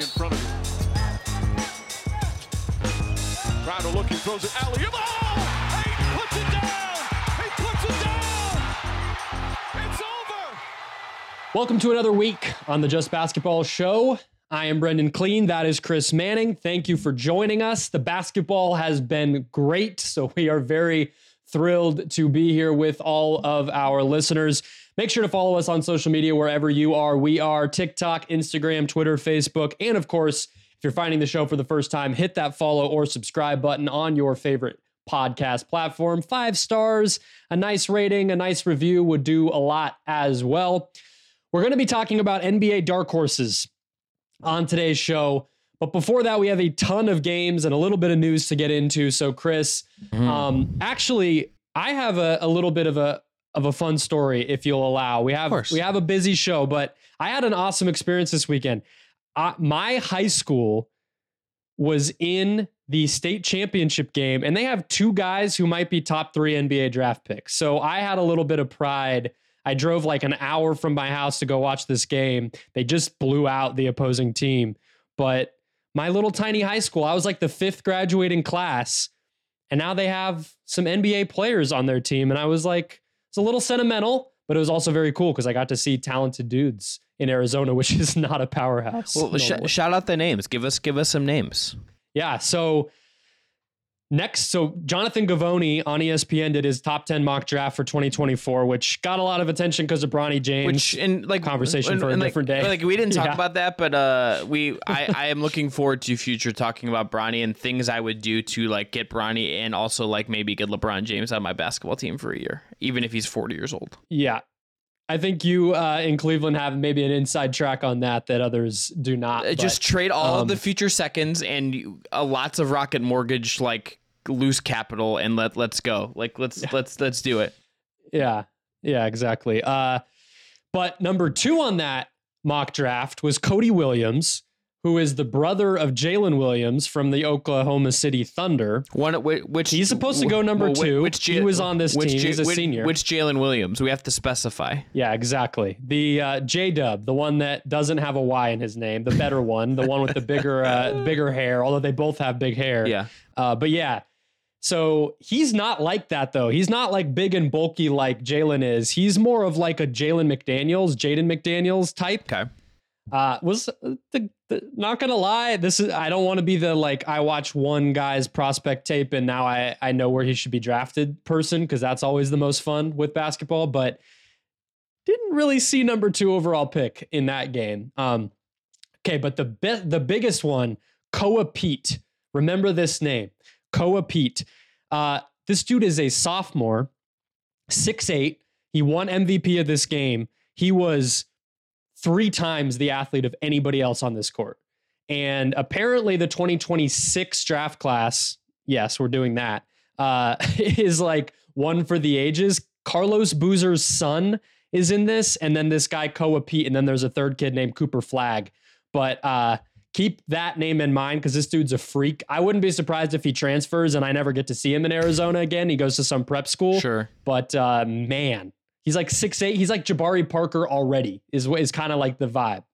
in front of you. Crowder looking, throws it alley. Oh! He puts it down! He puts it down! It's over! Welcome to another week on the Just Basketball Show. I am Brendan Clean. That is Chris Manning. Thank you for joining us. The basketball has been great, so we are very thrilled to be here with all of our listeners. Make sure to follow us on social media wherever you are. We are TikTok, Instagram, Twitter, Facebook, and of course, if you're finding the show for the first time, hit that follow or subscribe button on your favorite podcast platform. 5 stars, a nice rating, a nice review would do a lot as well. We're going to be talking about NBA dark horses on today's show. But before that, we have a ton of games and a little bit of news to get into. So, Chris, actually, I have a little bit of a fun story, if you'll allow. We have a busy show, but I had an awesome experience this weekend. My high school was in the state championship game, and they have 2 guys who might be top 3 NBA draft picks. So I had a little bit of pride. I drove like an hour from my house to go watch this game. They just blew out the opposing team, but my little tiny high school, I was like the 5th graduating class, and now they have some NBA players on their team. And I was like, it's a little sentimental, but it was also very cool because I got to see talented dudes in Arizona, which is not a powerhouse. Well, no shout out the names. Give us some names. Yeah. So Jonathan Gavoni on ESPN did his top 10 mock draft for 2024, which got a lot of attention because of Bronny James. Which, and like conversation and, for and a like, different day. Like we didn't talk about that, but I am looking forward to future talking about Bronny and things I would do to like get Bronny and also like maybe get LeBron James on my basketball team for a year, even if he's 40 years old. Yeah, I think you in Cleveland have maybe an inside track on that others do not. Just trade all of the future seconds and lots of Rocket Mortgage like. Loose capital and let's go. Like let's do it. Yeah, exactly. But number 2 on that mock draft was Cody Williams, who is the brother of Jalen Williams from the Oklahoma City Thunder. He's supposed to go number 2. He was on this team. He's a senior. Which Jalen Williams? We have to specify. Yeah, exactly. The J-Dub, the one that doesn't have a Y in his name, the better one, the one with the bigger hair. Although they both have big hair. Yeah. But yeah. So he's not like that, though. He's not like big and bulky like Jalen is. He's more of like a Jaden McDaniels type. Okay. Not going to lie. I don't want to be the like I watch one guy's prospect tape and now I know where he should be drafted person, because that's always the most fun with basketball. But didn't really see number 2 overall pick in that game. OK, but the biggest one, Coa Peat. Remember this name. Coa Peat. This dude is a sophomore, 6'8". He won MVP of this game. He was 3 times the athlete of anybody else on this court. And apparently the 2026 draft class, yes, we're doing that, is like one for the ages. Carlos Boozer's son is in this, and then this guy Coa Peat, and then there's a 3rd kid named Cooper Flagg. But keep that name in mind, because this dude's a freak. I wouldn't be surprised if he transfers and I never get to see him in Arizona again. He goes to some prep school. Sure. But man, he's like 6'8". He's like Jabari Parker already is kind of like the vibe.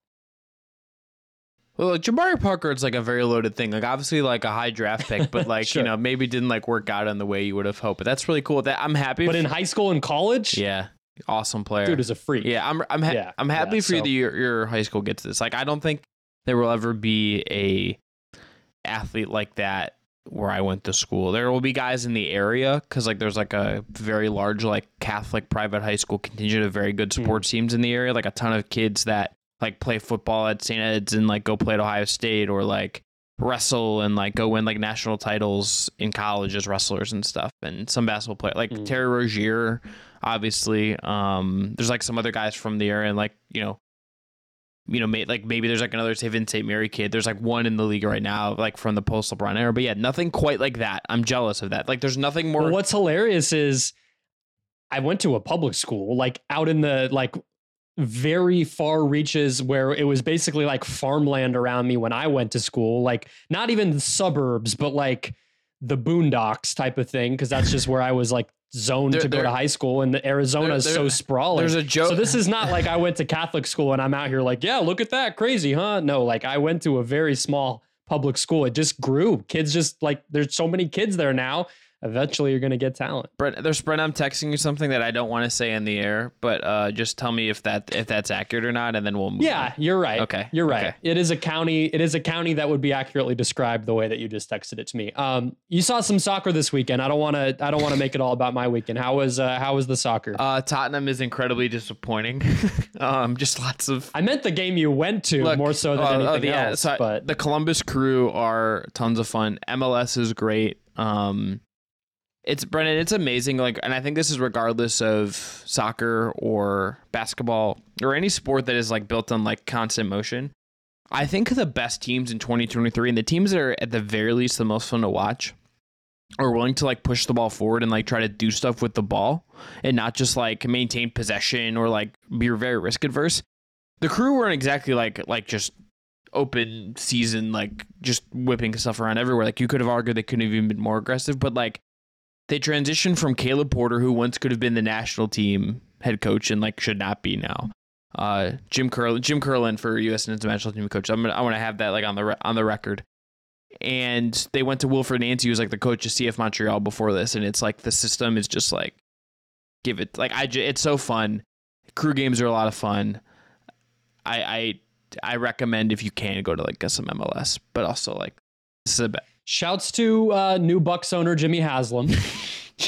Well, like Jabari Parker, it's like a very loaded thing. Like obviously like a high draft pick, but like, sure. You know, maybe didn't like work out in the way you would have hoped. But that's really cool. That I'm happy. But in high school and college. Yeah. Awesome player. Dude is a freak. Yeah. I'm happy for you that your high school gets this. Like, I don't think there will ever be a athlete like that where I went to school. There will be guys in the area because like there's like a very large like Catholic private high school contingent of very good sports teams in the area. Like a ton of kids that like play football at St. Ed's and like go play at Ohio State or like wrestle and like go win like national titles in college as wrestlers and stuff. And some basketball players like Terry Rozier, obviously. There's like some other guys from the area and like, you know, like maybe there's like another Haven St. Mary kid. There's like one in the league right now, like from the post LeBron era. But yeah, nothing quite like that. I'm jealous of that. Like there's nothing more. Well, what's hilarious is I went to a public school, like out in the like very far reaches where it was basically like farmland around me when I went to school, like not even the suburbs, but like the boondocks type of thing. Cause that's just where I was like zone to go to high school, and Arizona is so sprawling. There's a joke. So this is not like I went to Catholic school and I'm out here like, yeah, look at that, crazy, huh? No, like I went to a very small public school. It just grew. Kids just like, there's so many kids there now. Eventually, you're going to get talent. Brent, I'm texting you something that I don't want to say in the air, but just tell me if that's accurate or not, and then we'll move on. You're right. Okay. You're right. Okay. It is a county that would be accurately described the way that you just texted it to me. You saw some soccer this weekend. I don't want to make it all about my weekend. How was the soccer? Tottenham is incredibly disappointing. Just lots of... I meant the game you went to more so than anything else. So but the Columbus Crew are tons of fun. MLS is great. It's Brennan. It's amazing. Like, and I think this is regardless of soccer or basketball or any sport that is like built on like constant motion. I think the best teams in 2023 and the teams that are at the very least the most fun to watch are willing to like push the ball forward and like try to do stuff with the ball and not just like maintain possession or like be very risk adverse. The Crew weren't exactly like just open season, like just whipping stuff around everywhere. Like you could have argued they couldn't have even been more aggressive, but like, they transitioned from Caleb Porter, who once could have been the national team head coach and like should not be now. Jim Curlin for U.S. national team coach. I want to have that like on the record. And they went to Wilfred Nancy, who's like the coach of CF Montreal before this, and it's like the system is just like give it like it's so fun. Crew games are a lot of fun. I recommend if you can go to like some MLS, but also like this is a bet. Shouts to new Bucks owner Jimmy Haslam,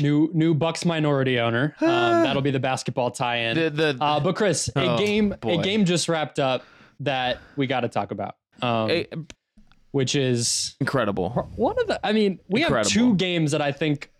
new Bucks minority owner. That'll be the basketball tie-in. But Chris, a game just wrapped up that we got to talk about, which is incredible. We have two games that I think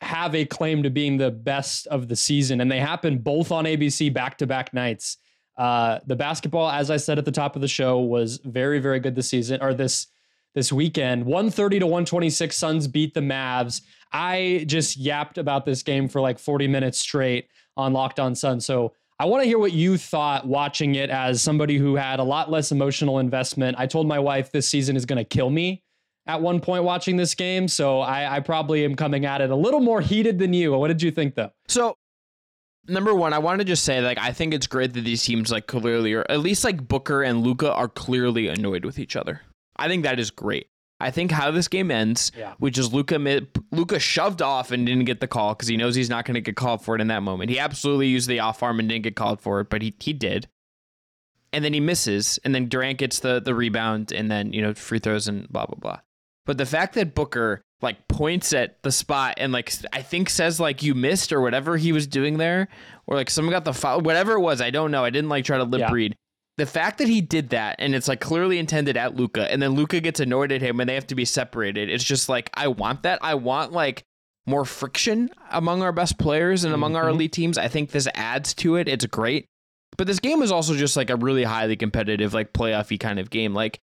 have a claim to being the best of the season, and they happen both on ABC back-to-back nights. The basketball, as I said at the top of the show, was very very good this season or this. This weekend, 130 to 126, Suns beat the Mavs. I just yapped about this game for like 40 minutes straight on Locked On Suns. So I want to hear what you thought watching it as somebody who had a lot less emotional investment. I told my wife this season is going to kill me at one point watching this game. So I probably am coming at it a little more heated than you. What did you think, though? So number one, I wanted to just say, like, I think it's great that these teams like clearly, or at least like Booker and Luka are clearly annoyed with each other. I think that is great. I think how this game ends, which is Luka shoved off and didn't get the call because he knows he's not going to get called for it in that moment. He absolutely used the off arm and didn't get called for it, but he did. And then he misses, and then Durant gets the rebound, and then free throws and blah blah blah. But the fact that Booker like points at the spot and like I think says like you missed or whatever he was doing there, or like someone got the foul, whatever it was, I don't know. I didn't like try to lip read. The fact that he did that, and it's like clearly intended at Luka, and then Luka gets annoyed at him and they have to be separated. It's just like, I want that. I want like more friction among our best players and among our elite teams. I think this adds to it. It's great. But this game was also just like a really highly competitive, like playoff-y kind of game. Like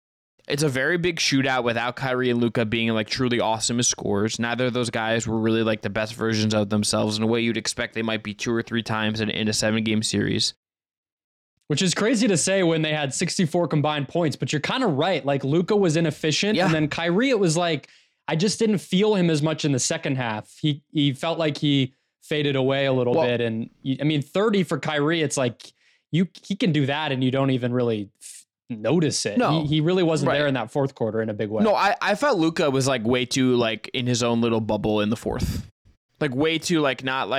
it's a very big shootout without Kyrie and Luka being like truly awesome as scorers. Neither of those guys were really like the best versions of themselves in a way you'd expect they might be two or three times in a 7-game series. Which is crazy to say when they had 64 combined points, but you're kind of right. Like Luka was inefficient, and then Kyrie, it was like I just didn't feel him as much in the second half. He felt like he faded away a little bit, and 30 for Kyrie, it's like he can do that, and you don't even really notice it. No, he really wasn't there in that fourth quarter in a big way. No, I felt Luka was like way too like in his own little bubble in the fourth. Like way too not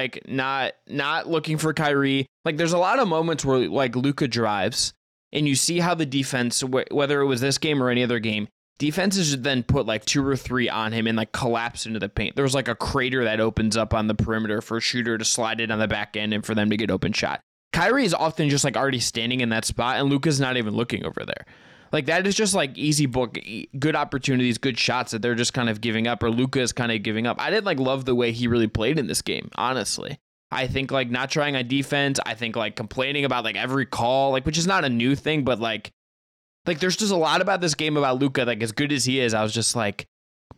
looking for Kyrie. Like there's a lot of moments where like Luka drives and you see how the defense, whether it was this game or any other game, defenses should then put like two or three on him and like collapse into the paint. There's like a crater that opens up on the perimeter for a shooter to slide it on the back end and for them to get open shot. Kyrie is often just like already standing in that spot and Luka's not even looking over there. Like that is just like easy book, good opportunities, good shots that they're just kind of giving up, or Luka is kind of giving up. I didn't like love the way he really played in this game, honestly. I think like not trying on defense, I think like complaining about like every call, like which is not a new thing, but like there's just a lot about this game about Luka. Like as good as he is, I was just like,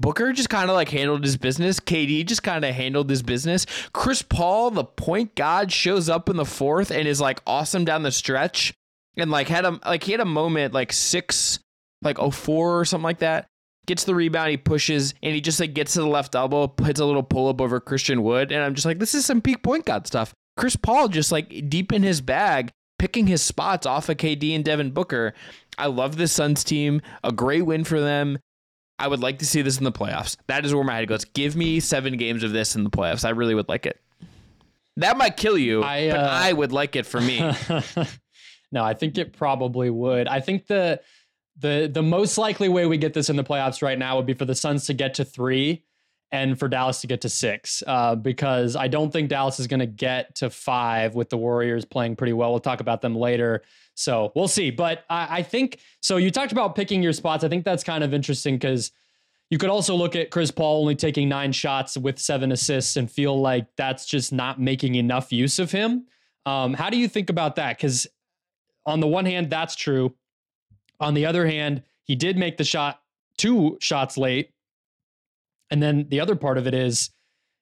Booker just kind of like handled his business. KD just kind of handled his business. Chris Paul, the point god, shows up in the fourth and is like awesome down the stretch. And like had a moment like 6, like 04 or something like that gets the rebound, he pushes, and he just like gets to the left elbow, hits a little pull-up over Christian Wood, and I'm just like, this is some peak point guard stuff. Chris Paul just like deep in his bag, picking his spots off of KD and Devin Booker. I love this Suns team. A great win for them. I would like to see this in the playoffs. That is where my head goes. Give me 7 games of this in the playoffs. I really would like it. That might kill you, but I would like it for me. No, I think it probably would. I think the most likely way we get this in the playoffs right now would be for the Suns to get to 3 and for Dallas to get to 6, because I don't think Dallas is going to get to 5 with the Warriors playing pretty well. We'll talk about them later. So we'll see. But I think, so you talked about picking your spots. I think that's kind of interesting because you could also look at Chris Paul only taking 9 shots with 7 assists and feel like that's just not making enough use of him. How do you think about that? Because on the one hand, that's true. On the other hand, he did make the shot 2 shots late. And then the other part of it is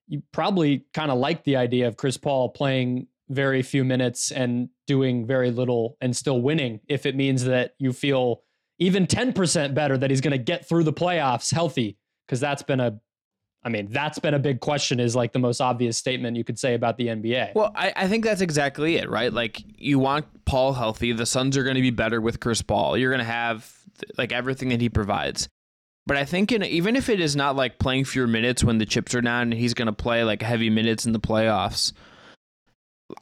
you probably kind of like the idea of Chris Paul playing very few minutes and doing very little and still winning, if it means that you feel even 10% better that he's going to get through the playoffs healthy. Because that's been a big question, is like the most obvious statement you could say about the NBA. Well, I think that's exactly it, right? Like, you want Paul healthy. The Suns are going to be better with Chris Paul. You're going to have like everything that he provides. But I think even if it is not like playing fewer minutes when the chips are down and he's going to play like heavy minutes in the playoffs,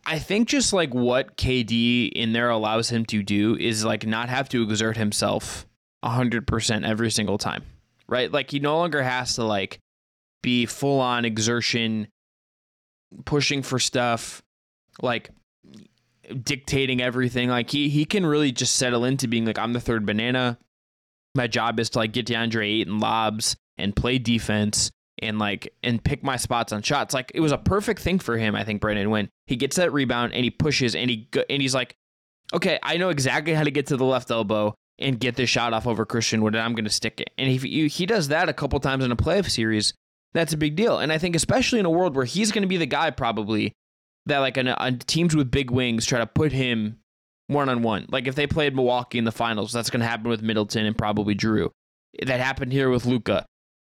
I think just like what KD in there allows him to do is like not have to exert himself 100% every single time, right? Like, he no longer has to like be full on exertion, pushing for stuff, like dictating everything. Like he can really just settle into being like, I'm the third banana. My job is to like get DeAndre Ayton lobs and play defense and like, and pick my spots on shots. Like, it was a perfect thing for him. I think, Brendan, when he gets that rebound and he pushes and he's like, okay, I know exactly how to get to the left elbow and get this shot off over Christian Wood, and I'm going to stick it. And if he does that a couple times in a playoff series, that's a big deal. And I think especially in a world where he's going to be the guy probably that like on teams with big wings try to put him one-on-one. Like if they played Milwaukee in the finals, that's going to happen with Middleton and probably Drew. That happened here with Luka.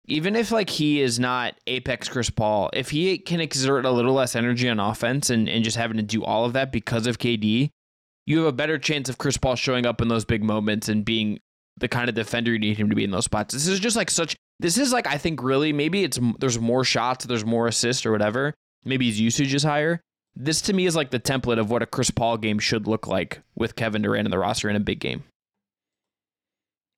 Even if like he is not apex Chris Paul, if he can exert a little less energy on offense and just having to do all of that because of KD, you have a better chance of Chris Paul showing up in those big moments and being the kind of defender you need him to be in those spots. This is just like such... This is like, I think really, maybe it's, there's more shots, there's more assists or whatever. Maybe his usage is higher. This to me is like the template of what a Chris Paul game should look like with Kevin Durant and the roster in a big game.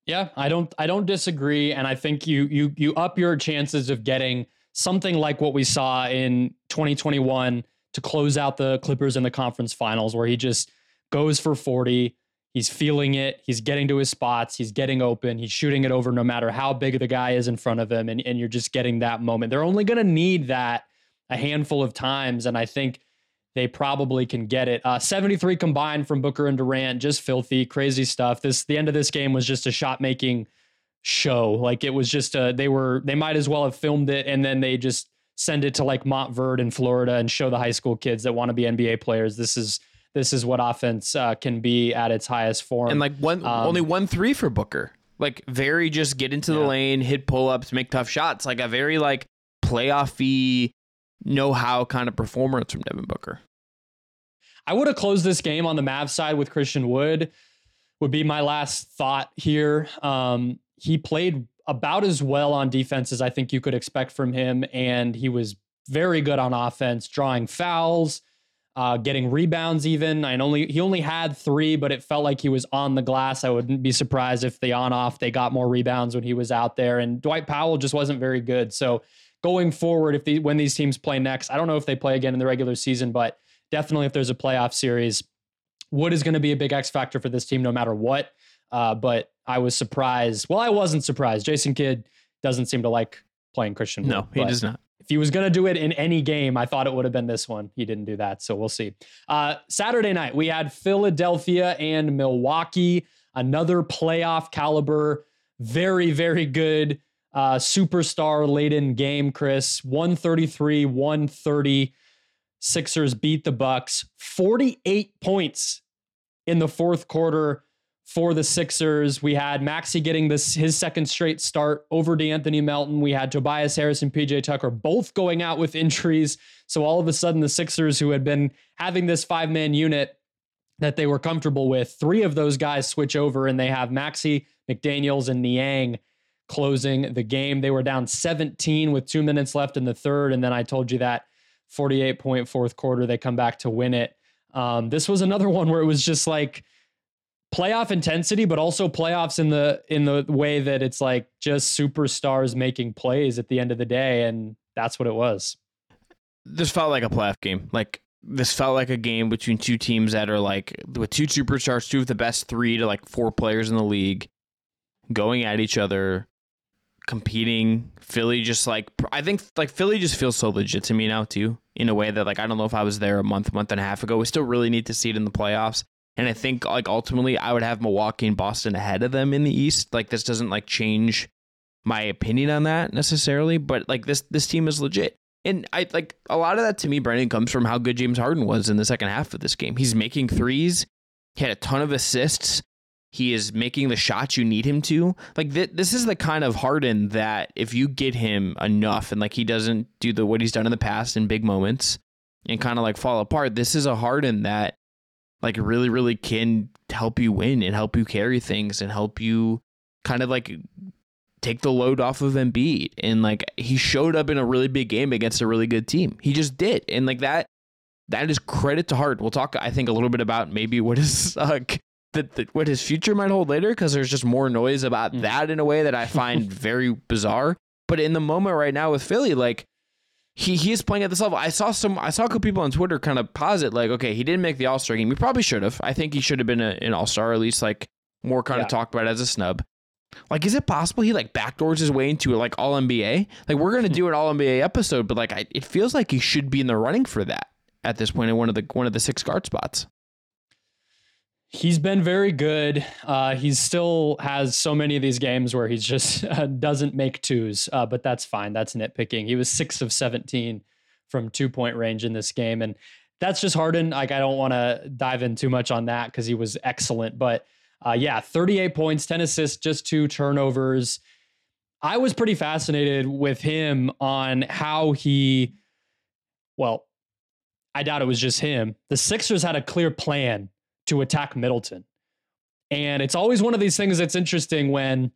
Yeah, I don't disagree. And I think you up your chances of getting something like what we saw in 2021 to close out the Clippers in the conference finals, where he just goes for 40. He's feeling it. He's getting to his spots. He's getting open. He's shooting it over no matter how big the guy is in front of him. And you're just getting that moment. They're only going to need that a handful of times. And I think they probably can get it. 73 combined from Booker and Durant. Just filthy, crazy stuff. The end of this game was just a shot making show. Like, it was just they might as well have filmed it. And then they just send it to like Montverde in Florida and show the high school kids that want to be NBA players. This is what offense can be at its highest form. And like only 1-3 for Booker. Like very just get into the lane, hit pull-ups, make tough shots. Like a very like playoff-y, know-how kind of performance from Devin Booker. I would have closed this game on the Mavs side with Christian Wood, would be my last thought here. He played about as well on defense as I think you could expect from him. And he was very good on offense, drawing fouls, getting rebounds even. He only had 3, but it felt like he was on the glass. I wouldn't be surprised if they got more rebounds when he was out there. And Dwight Powell just wasn't very good. So going forward, when these teams play next, I don't know if they play again in the regular season, but definitely if there's a playoff series, Wood is going to be a big X factor for this team no matter what. But I was surprised. Well, I wasn't surprised. Jason Kidd doesn't seem to like playing Christian Wood. No, he does not. If he was going to do it in any game, I thought it would have been this one. He didn't do that, so we'll see. Saturday night, we had Philadelphia and Milwaukee, another playoff caliber, very, very good superstar-laden game, Chris. 133-130. Sixers beat the Bucks. 48 points in the fourth quarter for the Sixers. We had Maxi getting his second straight start over DeAnthony Melton. We had Tobias Harris and PJ Tucker both going out with injuries. So all of a sudden, the Sixers, who had been having this five-man unit that they were comfortable with, three of those guys switch over, and they have Maxi, McDaniels, and Niang closing the game. They were down 17 with 2 minutes left in the third, and then I told you that 48-point fourth quarter, they come back to win it. This was another one where it was just like playoff intensity, but also playoffs in the way that it's like just superstars making plays at the end of the day, and that's what it was. This felt like a playoff game. Like, this felt like a game between two teams that are like, with two superstars, two of the best 3 to 4 players in the league going at each other, competing. Philly just Philly just feels so legit to me now too, in a way that, like, I don't know if I was there a month and a half ago. We still really need to see it in the playoffs. And I think, like, ultimately I would have Milwaukee and Boston ahead of them in the East. Like, this doesn't change my opinion on that necessarily, but this team is legit. And I like a lot of that to me, Brendan, comes from how good James Harden was in the second half of this game. He's making threes. He had a ton of assists. He is making the shots you need him to. This is the kind of Harden that if you get him enough and he doesn't do what he's done in the past in big moments and kind of fall apart, this is a Harden that really, really can help you win and help you carry things and help you kind of take the load off of Embiid. And he showed up in a really big game against a really good team. He just did. And that is credit to Harden. We'll talk, I think, a little bit about maybe what is what his future might hold later, because there's just more noise about that in a way that I find very bizarre. But in the moment right now with Philly, he is playing at this level. I saw a couple people on Twitter kind of posit okay, he didn't make the All-Star game. He probably should have. I think he should have been an All-Star, at least more kind of talked about as a snub. Is it possible he backdoors his way into All-NBA? We're gonna do an All-NBA episode, but it feels like he should be in the running for that at this point in one of the six guard spots. He's been very good. He still has so many of these games where he just doesn't make twos, but that's fine. That's nitpicking. He was 6 of 17 from two-point range in this game, and that's just Harden. I don't want to dive in too much on that because he was excellent, but 38 points, 10 assists, just 2 turnovers. I was pretty fascinated with him on how he... Well, I doubt it was just him. The Sixers had a clear plan to attack Middleton. And it's always one of these things that's interesting when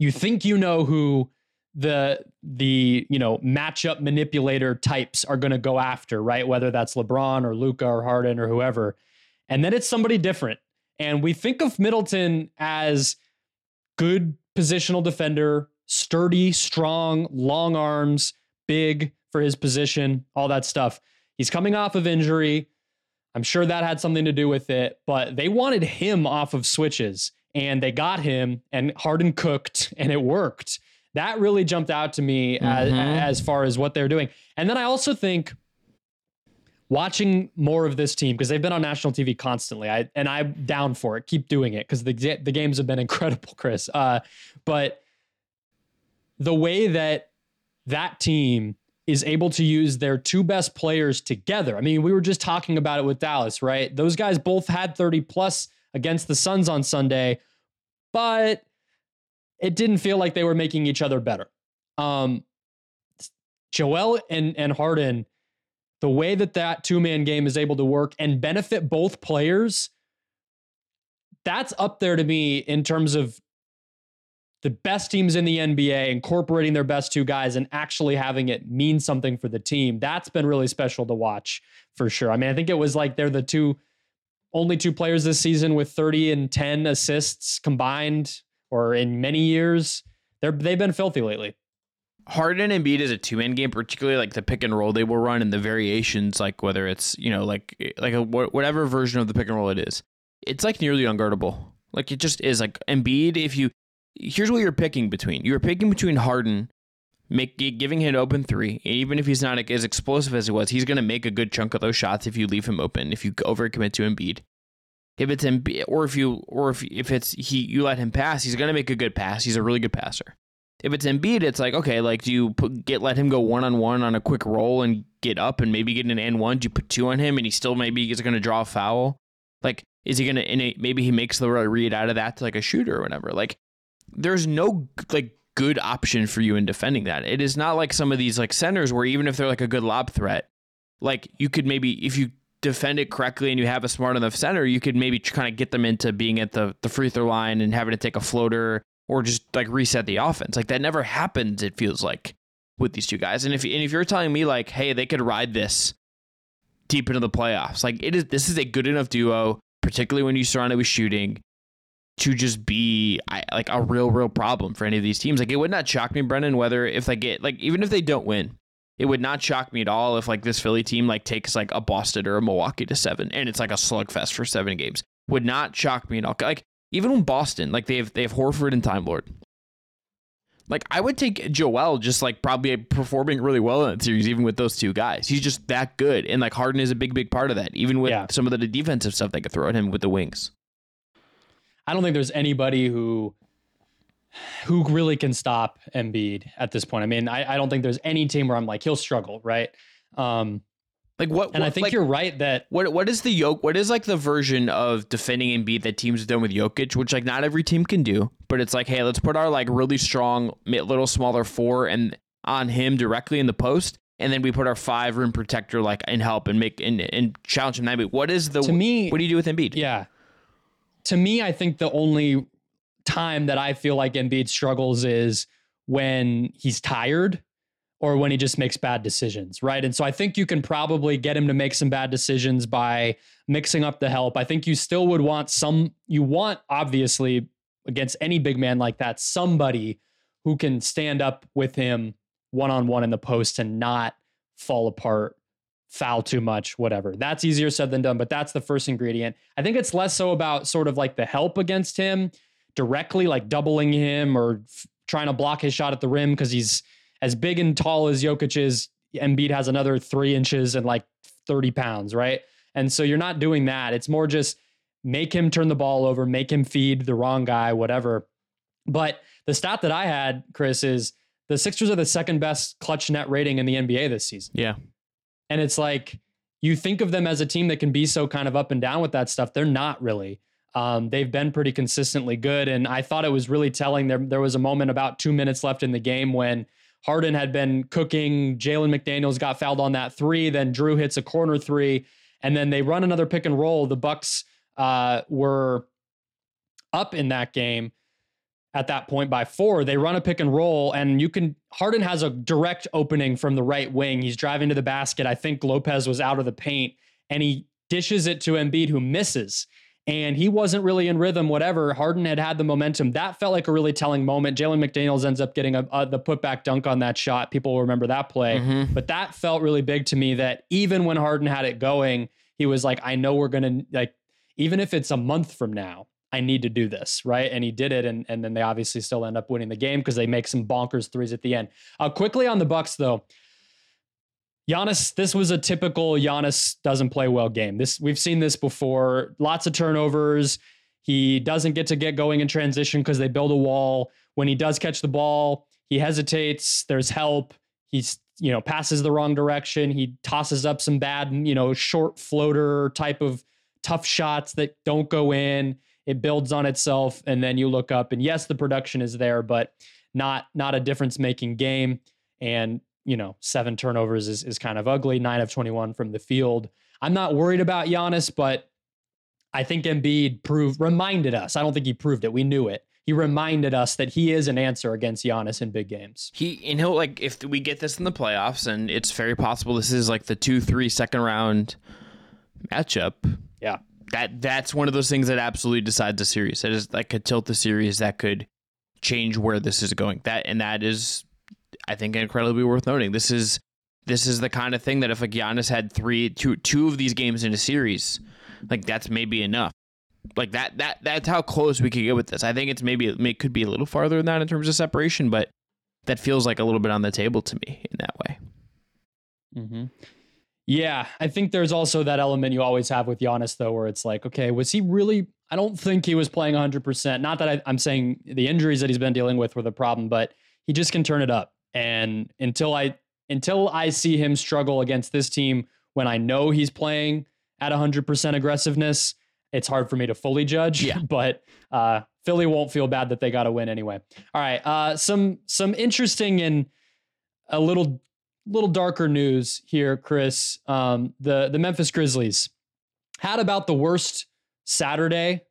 you think you know who the matchup manipulator types are going to go after, right? Whether that's LeBron or Luka or Harden or whoever. And then it's somebody different. And we think of Middleton as good positional defender, sturdy, strong, long arms, big for his position, all that stuff. He's coming off of injury. I'm sure that had something to do with it, but they wanted him off of switches, and they got him, and Harden cooked, and it worked. That really jumped out to me as far as what they're doing. And then I also think watching more of this team, because they've been on national TV constantly, and I'm down for it. Keep doing it, because the games have been incredible, Chris. But the way that team is able to use their two best players together. I mean, we were just talking about it with Dallas, right? Those guys both had 30 plus against the Suns on Sunday, but it didn't feel like they were making each other better. Joel and Harden, the way that two-man game is able to work and benefit both players, that's up there to me in terms of the best teams in the NBA incorporating their best two guys and actually having it mean something for the team. That's been really special to watch for sure. I mean, I think it was they're the only two players this season with 30 and 10 assists combined, or in many years. They've been filthy lately. Harden and Embiid is a two-man game, particularly the pick and roll they will run and the variations, whether it's, whatever version of the pick and roll it is. It's nearly unguardable. It just is Embiid, here's what you're picking between. You're picking between Harden giving him an open three, and even if he's not as explosive as he was, he's going to make a good chunk of those shots if you leave him open, if you overcommit to Embiid. If it's Embiid, or if you let him pass, he's going to make a good pass. He's a really good passer. If it's Embiid, it's do you let him go one-on-one on a quick roll and get up and maybe get an N1? Do you put two on him and he still maybe is going to draw a foul? Is he going to, maybe he makes the read out of that to like a shooter or whatever. Like there's no like good option for you in defending that. It is not like some of these like centers where even if they're like a good lob threat, like you could maybe, if you defend it correctly and you have a smart enough center, you could maybe kind of get them into being at the free throw line and having to take a floater or just like reset the offense. Like that never happens. It feels like with these two guys. And if you're telling me like, hey, they could ride this deep into the playoffs, like this is a good enough duo, particularly when you surround it with shooting, to just be like a real problem for any of these teams. Like it would not shock me, Brendan, whether if they get like, even if they don't win, it would not shock me at all if like this Philly team like takes like a Boston or a Milwaukee to 7 and it's like a slugfest for 7 games. Would not shock me at all. Like even when Boston, like they have Horford and Time Lord. Like I would take Joel just like probably performing really well in that series, even with those two guys. He's just that good. And like Harden is a big part of that, even with some of the defensive stuff they could throw at him with the wings. I don't think there's anybody who really can stop Embiid at this point. I mean, I don't think there's any team where I'm like, he'll struggle, right? I think like, you're right that what is like the version of defending Embiid that teams have done with Jokic, which like not every team can do, but it's like, hey, let's put our like really strong little smaller 4 and on him directly in the post, and then we put our 5 rim protector like in help and make and challenge him. But what do you do with Embiid? Yeah. To me, I think the only time that I feel like Embiid struggles is when he's tired or when he just makes bad decisions, right? And so I think you can probably get him to make some bad decisions by mixing up the help. I think you still would want obviously, against any big man like that, somebody who can stand up with him one-on-one in the post and not fall apart, foul too much, whatever. That's easier said than done, but that's the first ingredient. I think it's less so about sort of like the help against him directly, like doubling him or trying to block his shot at the rim, because he's as big and tall as Jokic is. Embiid has another 3 inches and like 30 pounds, right? And so you're not doing that. It's more just make him turn the ball over, make him feed the wrong guy, whatever. But the stat that I had, Chris, is the Sixers are the second best clutch net rating in the NBA this season. Yeah. And it's like, you think of them as a team that can be so kind of up and down with that stuff. They're not really. They've been pretty consistently good. And I thought it was really telling. There was a moment about 2 minutes left in the game when Harden had been cooking. Jalen McDaniels got fouled on that 3. Then Drew hits a corner 3. And then they run another pick and roll. The Bucks were up in that game at that point by 4. They run a pick and roll, and Harden has a direct opening from the right wing. He's driving to the basket. I think Lopez was out of the paint, and he dishes it to Embiid, who misses. And he wasn't really in rhythm, whatever. Harden had the momentum. That felt like a really telling moment. Jalen McDaniels ends up getting the putback dunk on that shot. People will remember that play. Mm-hmm. But that felt really big to me, that even when Harden had it going, he was like, I know we're going to, like, even if it's a month from now, I need to do this, right? And he did it, and then they obviously still end up winning the game because they make some bonkers threes at the end. Quickly on the Bucks, though, Giannis, this was a typical Giannis doesn't play well game. We've seen this before. Lots of turnovers. He doesn't get going in transition because they build a wall. When he does catch the ball, he hesitates. There's help. He's passes the wrong direction. He tosses up some bad short floater type of tough shots that don't go in. It builds on itself, and then you look up, and yes, the production is there, but not a difference-making game. And 7 turnovers is kind of ugly. 9 of 21 from the field. I'm not worried about Giannis, but I think Embiid reminded us. I don't think he proved it. We knew it. He reminded us that he is an answer against Giannis in big games. He'll like, if we get this in the playoffs, and it's very possible this is like the 2-3 second round matchup. Yeah. That's one of those things that absolutely decides the series. That is, like, could tilt the series. That could change where this is going. That is, I think, incredibly worth noting. This is the kind of thing that if like Giannis had two of these games in a series, like that's maybe enough. Like that's how close we could get with this. I think it's could be a little farther than that in terms of separation, but that feels like a little bit on the table to me in that way. Mm-hmm. Yeah, I think there's also that element you always have with Giannis, though, where it's like, okay, was he really... I don't think he was playing 100%. Not that I'm saying the injuries that he's been dealing with were the problem, but he just can turn it up. And until I see him struggle against this team when I know he's playing at 100% aggressiveness, it's hard for me to fully judge, but Philly won't feel bad that they got to win anyway. All right. Some interesting and a little darker news here, Chris. The Memphis Grizzlies had about the worst Saturday,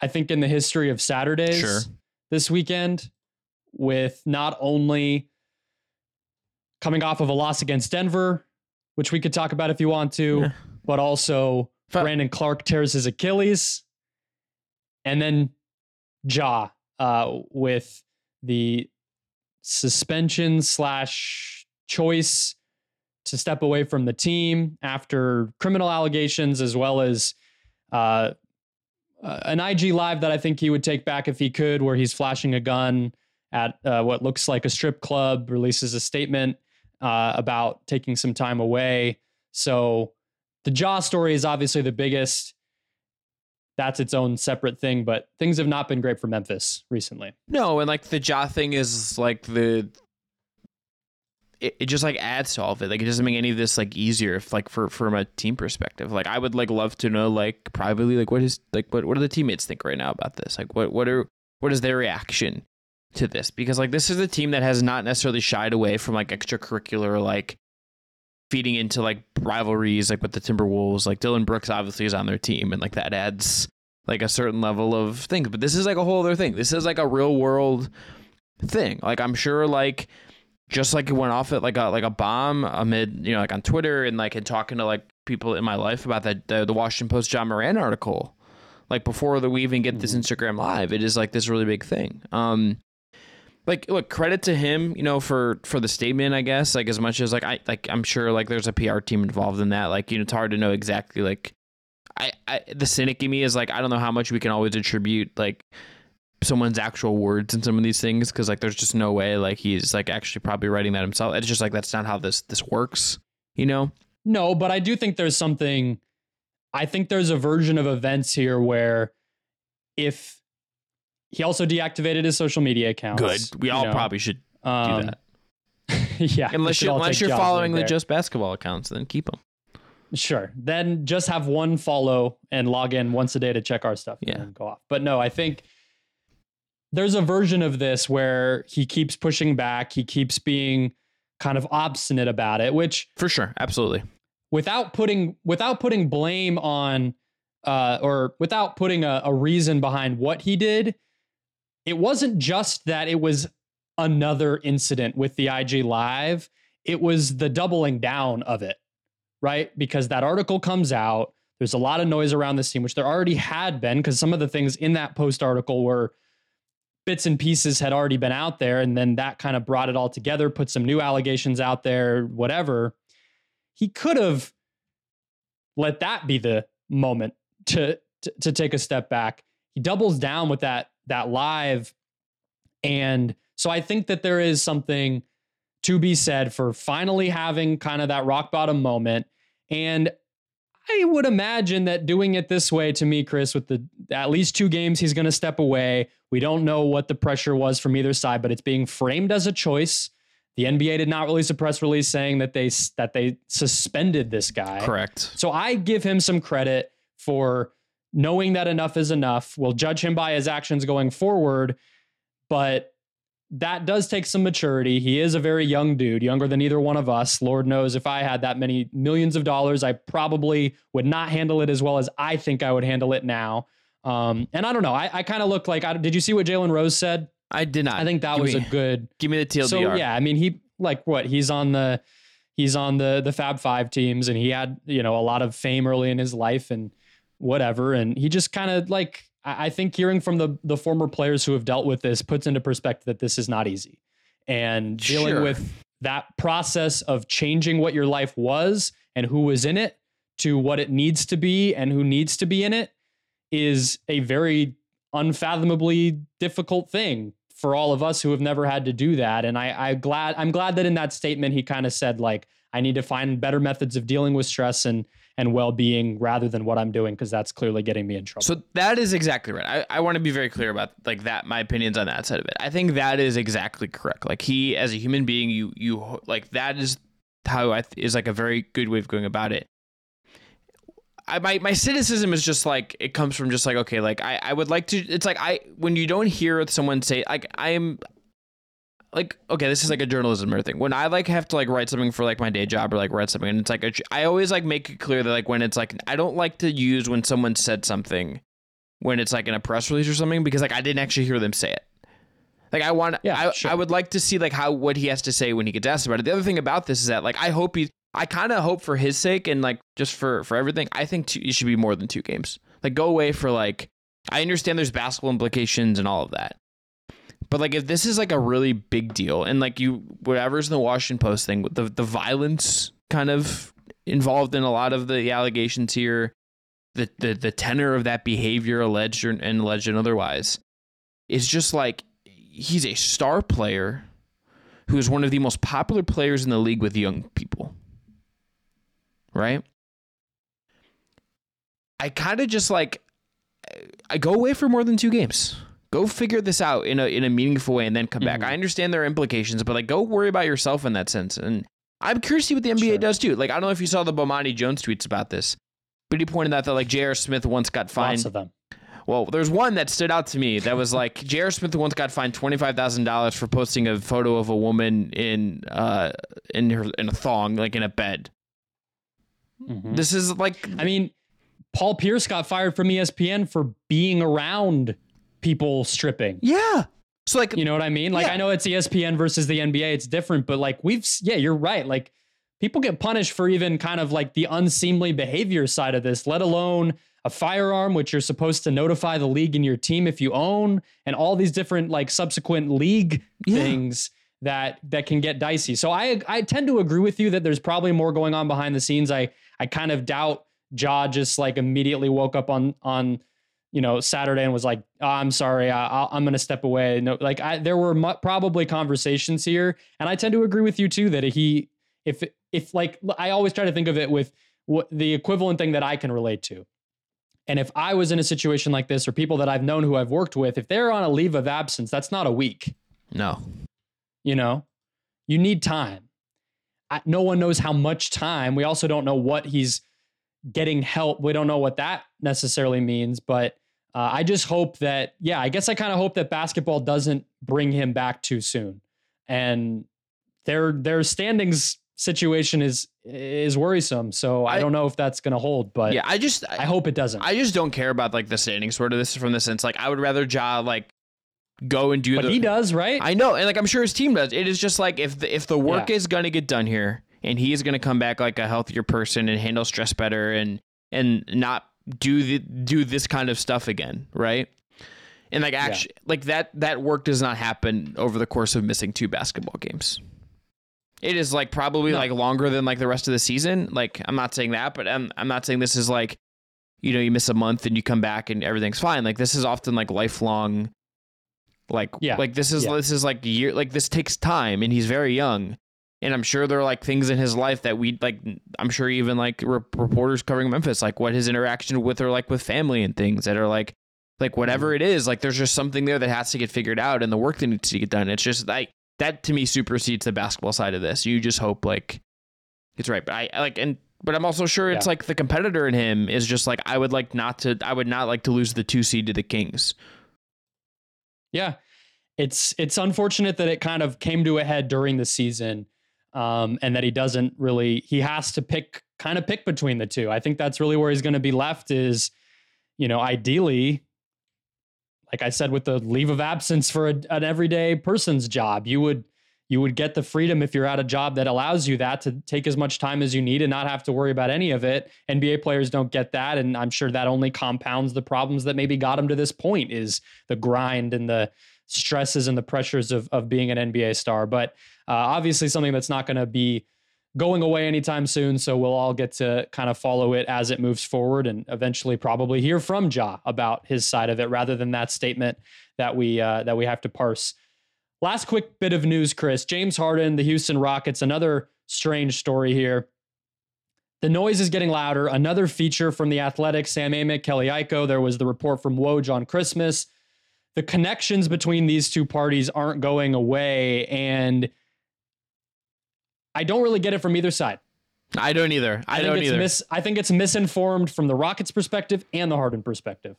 I think, in the history of Saturdays this weekend, with not only coming off of a loss against Denver, which we could talk about if you want to, but also Brandon Clark tears his Achilles, and then Ja with the suspension / choice to step away from the team after criminal allegations, as well as an IG live that I think he would take back if he could, where he's flashing a gun at what looks like a strip club, releases a statement about taking some time away. So the Ja story is obviously the biggest. That's its own separate thing, but things have not been great for Memphis recently. No, and like the Ja thing is like it just like adds to all of it. Like it doesn't make any of this like easier if like from a team perspective. Like I would like love to know like privately like what do the teammates think right now about this? Like what is their reaction to this? Because like this is a team that has not necessarily shied away from like extracurricular like feeding into like rivalries like with the Timberwolves. Like Dylan Brooks obviously is on their team and like that adds like a certain level of things. But this is like a whole other thing. This is like a real world thing. Like I'm sure like just like it went off at like a bomb amid, you know, like on Twitter and like in talking to like people in my life about that the Washington Post Ja Morant article, like before we even get this Instagram live, it is like this really big thing. Like look, credit to him, you know, for the statement, I guess, like as much as like I'm sure like there's a PR team involved in that. Like, you know, it's hard to know exactly like the cynic in me is like, I don't know how much we can always attribute like someone's actual words in some of these things, because like there's just no way like he's like actually probably writing that himself. It's just like that's not how this works, you know. No, but I do think there's something, I think there's a version of events here where if he also deactivated his social media accounts, good, we all know, probably should do that. Yeah, unless you're following the Just Basketball accounts, then keep them. Sure, then just have one follow and log in once a day to check our stuff and then go off. But no, I think there's a version of this where he keeps pushing back. He keeps being kind of obstinate about it, which for sure, absolutely, without putting blame on or without putting a reason behind what he did. It wasn't just that it was another incident with the IG Live. It was the doubling down of it, right? Because that article comes out. There's a lot of noise around this team, which there already had been, because some of the things in that Post article were bits and pieces had already been out there, and then that kind of brought it all together, put some new allegations out there, whatever. He could have let that be the moment to take a step back. He doubles down with that live. And so I think that there is something to be said for finally having kind of that rock bottom moment. And I would imagine that doing it this way, to me, Chris, with the at least 2 games he's going to step away. We don't know what the pressure was from either side, but it's being framed as a choice. The NBA did not release a press release saying that they suspended this guy. Correct. So I give him some credit for knowing that enough is enough. We'll judge him by his actions going forward, but that does take some maturity. He is a very young dude, younger than either one of us. Lord knows if I had that many millions of dollars, I probably would not handle it as well as I think I would handle it now. And I don't know. I kind of look like, did you see what Jalen Rose said? I did not. I think that was a good. Give me the TLDR. So yeah, I mean, he like what he's on the Fab Five teams, and he had, you know, a lot of fame early in his life and whatever. And he just kind of like, I think hearing from the former players who have dealt with this puts into perspective that this is not easy, and dealing with that process of changing what your life was and who was in it to what it needs to be and who needs to be in it is a very unfathomably difficult thing for all of us who have never had to do that. And I'm glad that in that statement, he kind of said like, I need to find better methods of dealing with stress and well-being rather than what I'm doing, because that's clearly getting me in trouble. So that is exactly right. I want to be very clear about like that, my opinions on that side of it. I think that is exactly correct. Like he, as a human being, you like, that is how is like a very good way of going about it. my cynicism is just like, it comes from just like, okay, like I would like to, it's like when you don't hear someone say like, I'm like, okay, this is like a journalism or thing. When I like have to like write something for like my day job or like write something, and it's like, I always like make it clear that like, when it's like, I don't like to use when someone said something, when it's like in a press release or something, because like, I didn't actually hear them say it. Like I want, sure. I would like to see like how, what he has to say when he gets asked about it. The other thing about this is that like, I kind of hope for his sake and like just for everything, I think it should be more than 2 games. Like go away for like, I understand there's basketball implications and all of that. But like if this is like a really big deal and like you, whatever's in the Washington Post thing, with the violence kind of involved in a lot of the allegations here, the tenor of that behavior alleged and alleged and otherwise, it's just like he's a star player who is one of the most popular players in the league with young people. Right? I kind of just like, I go away for more than 2 games. Go figure this out in a meaningful way and then come back. I understand there are implications, but like go worry about yourself in that sense. And I'm curious to see what the NBA does too. Like I don't know if you saw the Bomani Jones tweets about this, but he pointed out that like J.R. Smith once got fined. Lots of them. Well, there's one that stood out to me that was like J.R. Smith once got fined $25,000 for posting a photo of a woman in a thong, like in a bed. Mm-hmm. This is like, I mean, Paul Pierce got fired from ESPN for being around people stripping. Yeah. So like, you know what I mean? Like, yeah. I know it's ESPN versus the NBA. It's different, but like you're right. Like people get punished for even kind of like the unseemly behavior side of this, let alone a firearm, which you're supposed to notify the league and your team if you own, and all these different like subsequent league things that can get dicey. So I tend to agree with you that there's probably more going on behind the scenes. I kind of doubt Ja just like immediately woke up on Saturday and was like, oh, I'm sorry, I'm going to step away. No, like there were probably conversations here. And I tend to agree with you too, that if like, I always try to think of it with what the equivalent thing that I can relate to. And if I was in a situation like this, or people that I've known who I've worked with, if they're on a leave of absence, that's not a week. No. You need time. No one knows how much time. We also don't know what he's getting help. We don't know what that necessarily means, but I just hope that, I guess I kind of hope that basketball doesn't bring him back too soon. And their standings situation is worrisome. So I don't know if that's going to hold, but yeah, I hope it doesn't. I just don't care about like the standings sort of this from the sense, like I would rather Ja like go and do but he does, right? I know. And like, I'm sure his team does. It is just like, if the work is going to get done here and he is going to come back like a healthier person and handle stress better and not do this kind of stuff again. Right. And like, actually like that work does not happen over the course of missing 2 basketball games. It is like probably like longer than like the rest of the season. Like, I'm not saying that, but I'm not saying this is like, you miss a month and you come back and everything's fine. Like this is often like lifelong, this is like year, like this takes time and he's very young. And I'm sure there are like things in his life that we like, I'm sure even like reporters covering Memphis, like what his interaction with or like with family and things that are like whatever it is, like there's just something there that has to get figured out and the work that needs to get done. It's just like that to me supersedes the basketball side of this. You just hope like it's right. But but I'm also sure it's like the competitor in him is just like, I would not like to lose the 2 seed to the Kings. Yeah. It's unfortunate that it kind of came to a head during the season. And that he doesn't really, he has to pick between the 2. I think that's really where he's going to be left is, ideally, like I said, with the leave of absence for an everyday person's job, you would get the freedom if you're at a job that allows you that to take as much time as you need and not have to worry about any of it. NBA players don't get that. And I'm sure that only compounds the problems that maybe got him to this point is the grind and the stresses and the pressures of being an NBA star, but obviously something that's not going to be going away anytime soon. So we'll all get to kind of follow it as it moves forward and eventually probably hear from Ja about his side of it rather than that statement that we have to parse. Last quick bit of news, Chris. James Harden, the Houston Rockets, another strange story here. The noise is getting louder. Another feature from The Athletic, Sam Amick, Kelly Aiko. There was the report from Woj on Christmas. The connections between these 2 parties aren't going away, and I don't really get it from either side. I don't either. I don't either. I think it's misinformed from the Rockets' perspective and the Harden perspective.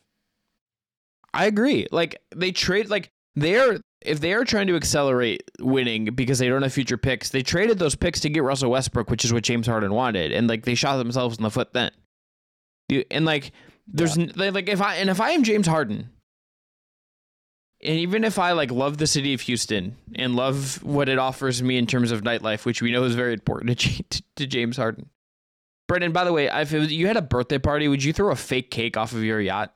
I agree. Like, they trade, like, if they are trying to accelerate winning because they don't have future picks, they traded those picks to get Russell Westbrook, which is what James Harden wanted, and like they shot themselves in the foot then. And like, there's like if I am James Harden, and even if I like love the city of Houston and love what it offers me in terms of nightlife, which we know is very important to James Harden. Brendan, by the way, if you had a birthday party, would you throw a fake cake off of your yacht?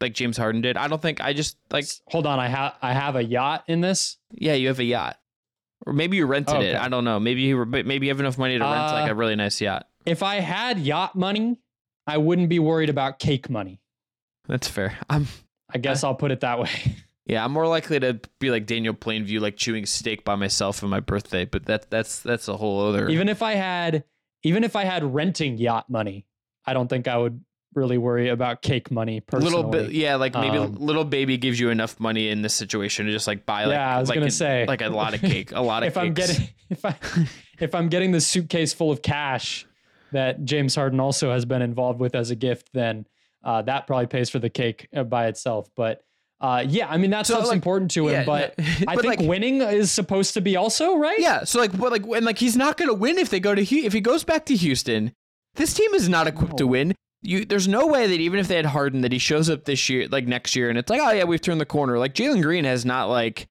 Like James Harden did. I don't think I just like. Hold on, I have a yacht in this. Yeah, you have a yacht, or maybe you rented it. I don't know. Maybe you have enough money to rent like a really nice yacht. If I had yacht money, I wouldn't be worried about cake money. That's fair. I guess I'll put it that way. Yeah, I'm more likely to be like Daniel Plainview, like chewing steak by myself on my birthday. But that's a whole other. Even if I had renting yacht money, I don't think I would really worry about cake money personally. Little bit, yeah, like maybe little baby gives you enough money in this situation to just like buy like, yeah, I was like, gonna say, like a lot of cake, a lot of cakes. If I'm getting the suitcase full of cash that James Harden also has been involved with as a gift, then that probably pays for the cake by itself. But yeah, I mean that's what's like, important to him. Yeah, but no, I but think like, winning is supposed to be also right. Yeah, so like, but like, and like he's not gonna win if he goes back to Houston. This team is not equipped to win. There's no way that even if they had Harden that he shows up this year, like next year, and it's like, oh yeah, we've turned the corner. Like Jalen Green has not like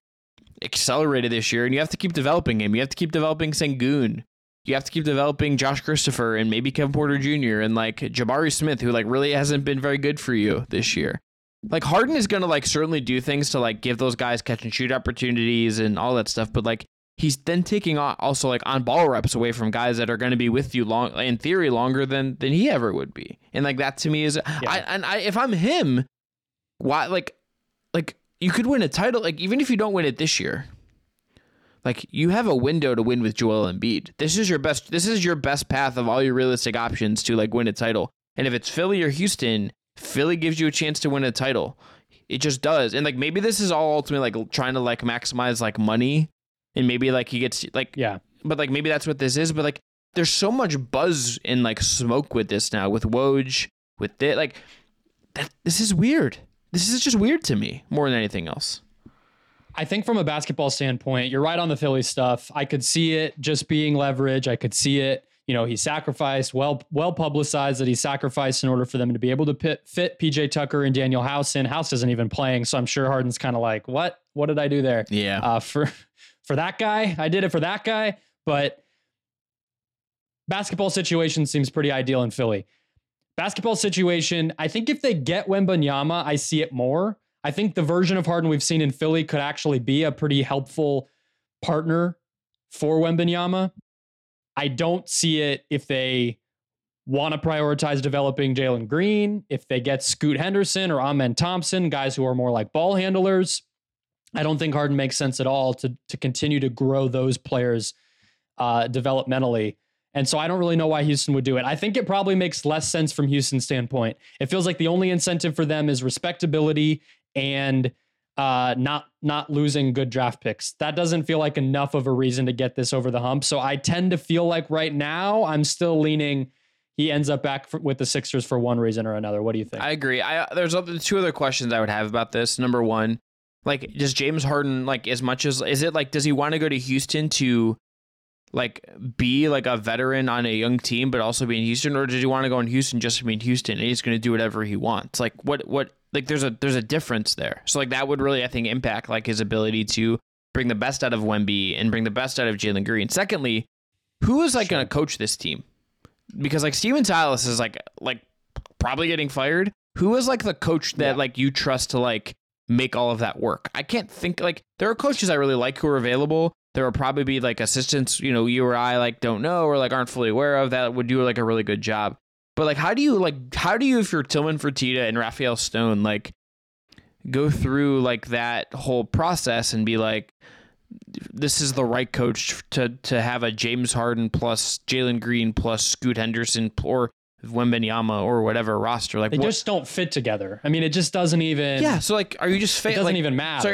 accelerated this year, and you have to keep developing him. You have to keep developing Sengun. You have to keep developing Josh Christopher and maybe Kevin Porter Jr. and like Jabari Smith, who like really hasn't been very good for you this year. Like Harden is gonna like certainly do things to like give those guys catch and shoot opportunities and all that stuff, but like he's then taking also like on ball reps away from guys that are going to be with you long in theory longer than he ever would be, and like that to me is yeah. If I'm him, why like you could win a title, like even if you don't win it this year, like you have a window to win with Joel Embiid. This is your best path of all your realistic options to like win a title, and if it's Philly or Houston, Philly gives you a chance to win a title. It just does, and like maybe this is all ultimately like trying to like maximize like money. And maybe like he gets like, yeah, but like maybe that's what this is. But like, there's so much buzz and like smoke with this now, with Woj, with it. Like, this is weird. This is just weird to me more than anything else. I think from a basketball standpoint, you're right on the Philly stuff. I could see it just being leverage. I could see it. You know, he sacrificed, well publicized that he sacrificed in order for them to be able to fit PJ Tucker and Daniel House in. House isn't even playing, so I'm sure Harden's kind of like, what did I do there? Yeah, For that guy, I did it for that guy, but basketball situation seems pretty ideal in Philly. Basketball situation, I think if they get Wembanyama, I see it more. I think the version of Harden we've seen in Philly could actually be a pretty helpful partner for Wembanyama. I don't see it if they want to prioritize developing Jalen Green, if they get Scoot Henderson or Amen Thompson, guys who are more like ball handlers. I don't think Harden makes sense at all to continue to grow those players developmentally. And so I don't really know why Houston would do it. I think it probably makes less sense from Houston's standpoint. It feels like the only incentive for them is respectability and not losing good draft picks. That doesn't feel like enough of a reason to get this over the hump. So I tend to feel like right now I'm still leaning he ends up back with the Sixers for one reason or another. What do you think? I agree. There's two other questions I would have about this. Number one, like, does James Harden, like, as much as, is it like, does he want to go to Houston to, like, be like a veteran on a young team, but also be in Houston? Or does he want to go in Houston just to be in Houston and he's going to do whatever he wants? Like, what, like, there's a difference there. So, like, that would really, I think, impact, like, his ability to bring the best out of Wemby and bring the best out of Jalen Green. Secondly, who is, like, going to coach this team? Because, like, Steven Silas is, like, probably getting fired. Who is, like, the coach that, like, you trust to, like, make all of that work? I can't think, like, there are coaches I really like who are available. There will probably be like assistants, you know, you or I like don't know or like aren't fully aware of that would do like a really good job. But like, how do you, if you're Tillman Fertitta and Raphael Stone, like go through like that whole process and be like, this is the right coach to have a James Harden plus Jalen Green plus Scoot Henderson or Wembanyama or whatever roster. Like, they just don't fit together. I mean, it just doesn't even. Yeah. So like, are you just it doesn't even matter?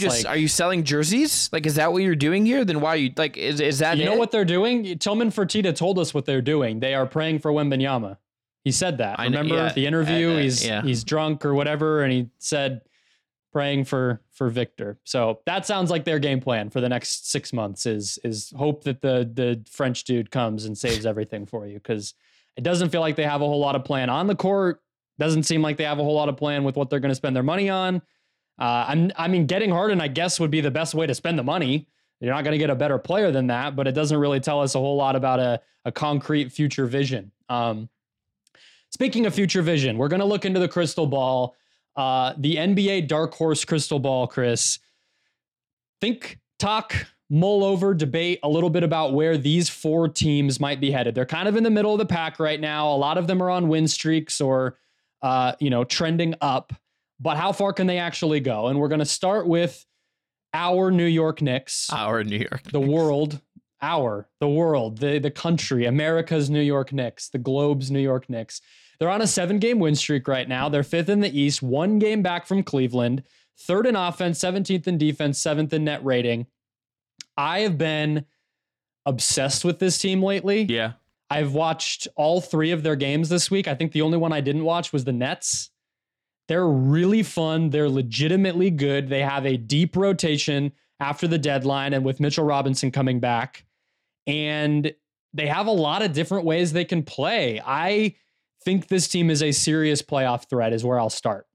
So are you selling jerseys? Like, is that what you're doing here? Then why are you like? Is that you know what they're doing? Tillman Fertitta told us what they're doing. They are praying for Wembanyama. He said that. Remember the interview? He's drunk or whatever, and he said praying for Victor. So that sounds like their game plan for the next 6 months is hope that the French dude comes and saves everything for you, because it doesn't feel like they have a whole lot of plan on the court. Doesn't seem like they have a whole lot of plan with what they're going to spend their money on. I mean, getting Harden, I guess, would be the best way to spend the money. You're not going to get a better player than that, but it doesn't really tell us a whole lot about a concrete future vision. Speaking of future vision, we're going to look into the crystal ball, the NBA dark horse crystal ball, Chris. Think, talk, mull over, debate a little bit about where these four teams might be headed. They're kind of in the middle of the pack right now. A lot of them are on win streaks or, trending up, but how far can they actually go? And we're going to start with our New York Knicks, the country, America's New York Knicks, the globe's New York Knicks. They're on a 7-game win streak right now. They're 5th in the East, 1 game back from Cleveland, 3rd in offense, 17th in defense, 7th in net rating. I have been obsessed with this team lately. Yeah. I've watched all 3 of their games this week. I think the only one I didn't watch was the Nets. They're really fun. They're legitimately good. They have a deep rotation after the deadline and with Mitchell Robinson coming back. And they have a lot of different ways they can play. I think this team is a serious playoff threat is where I'll start.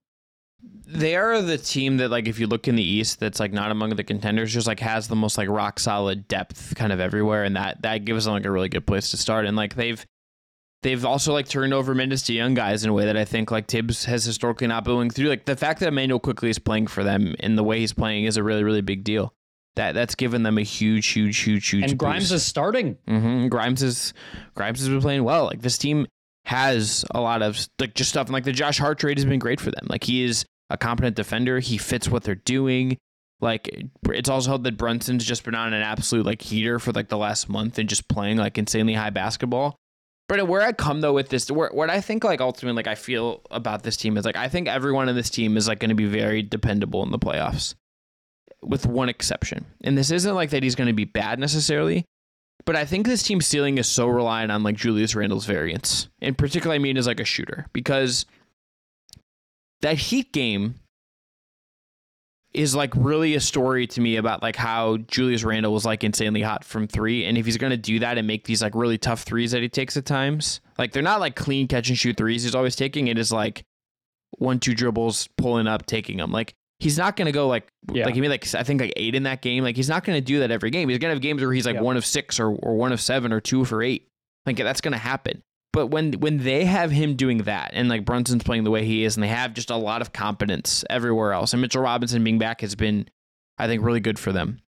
They are the team that, like, if you look in the East, that's like not among the contenders, just like has the most like rock solid depth kind of everywhere, and that gives them like a really good place to start. And like they've also like turned over minutes to young guys in a way that I think like Tibbs has historically not been willing to do. Like the fact that Immanuel Quickley is playing for them and the way he's playing is a really, really big deal. That's given them a huge. And Grimes boost. Is starting. Mm-hmm. Grimes has been playing well. Like this team has a lot of like just stuff, and like the Josh Hart trade has been great for them. Like he is a competent defender. He fits what they're doing. Like it's also held that Brunson's just been on an absolute like heater for like the last month and just playing like insanely high basketball. But where I come though with this, what I think like ultimately like I feel about this team is like I think everyone in this team is like going to be very dependable in the playoffs, with one exception. And this isn't like that he's going to be bad necessarily. But I think this team's ceiling is so reliant on like Julius Randle's variance. In particular, I mean, as like a shooter, because that Heat game is like really a story to me about like how Julius Randle was like insanely hot from three. And if he's going to do that and make these like really tough threes that he takes at times, like they're not like clean catch and shoot threes he's always taking. It is like 1-2 dribbles, pulling up, taking them. Like he's not going to go like, yeah, like he made like, I think like 8 in that game. Like he's not going to do that every game. He's going to have games where he's like 1 of 6 or 1 of 7 or 2 for 8. Like that's going to happen. But when they have him doing that and like Brunson's playing the way he is and they have just a lot of competence everywhere else and Mitchell Robinson being back has been, I think, really good for them.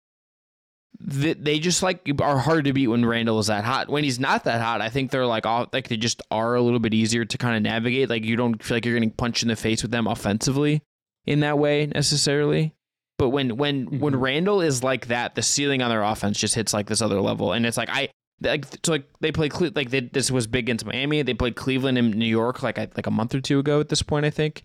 They just like are hard to beat when Randall is that hot. When he's not that hot, I think they're like all, like they just are a little bit easier to kind of navigate. Like you don't feel like you're getting punched in the face with them offensively in that way necessarily. But when Randall is like that, the ceiling on their offense just hits like this other level. And it's like they play this was big against Miami. They played Cleveland and New York like a month or two ago at this point, I think.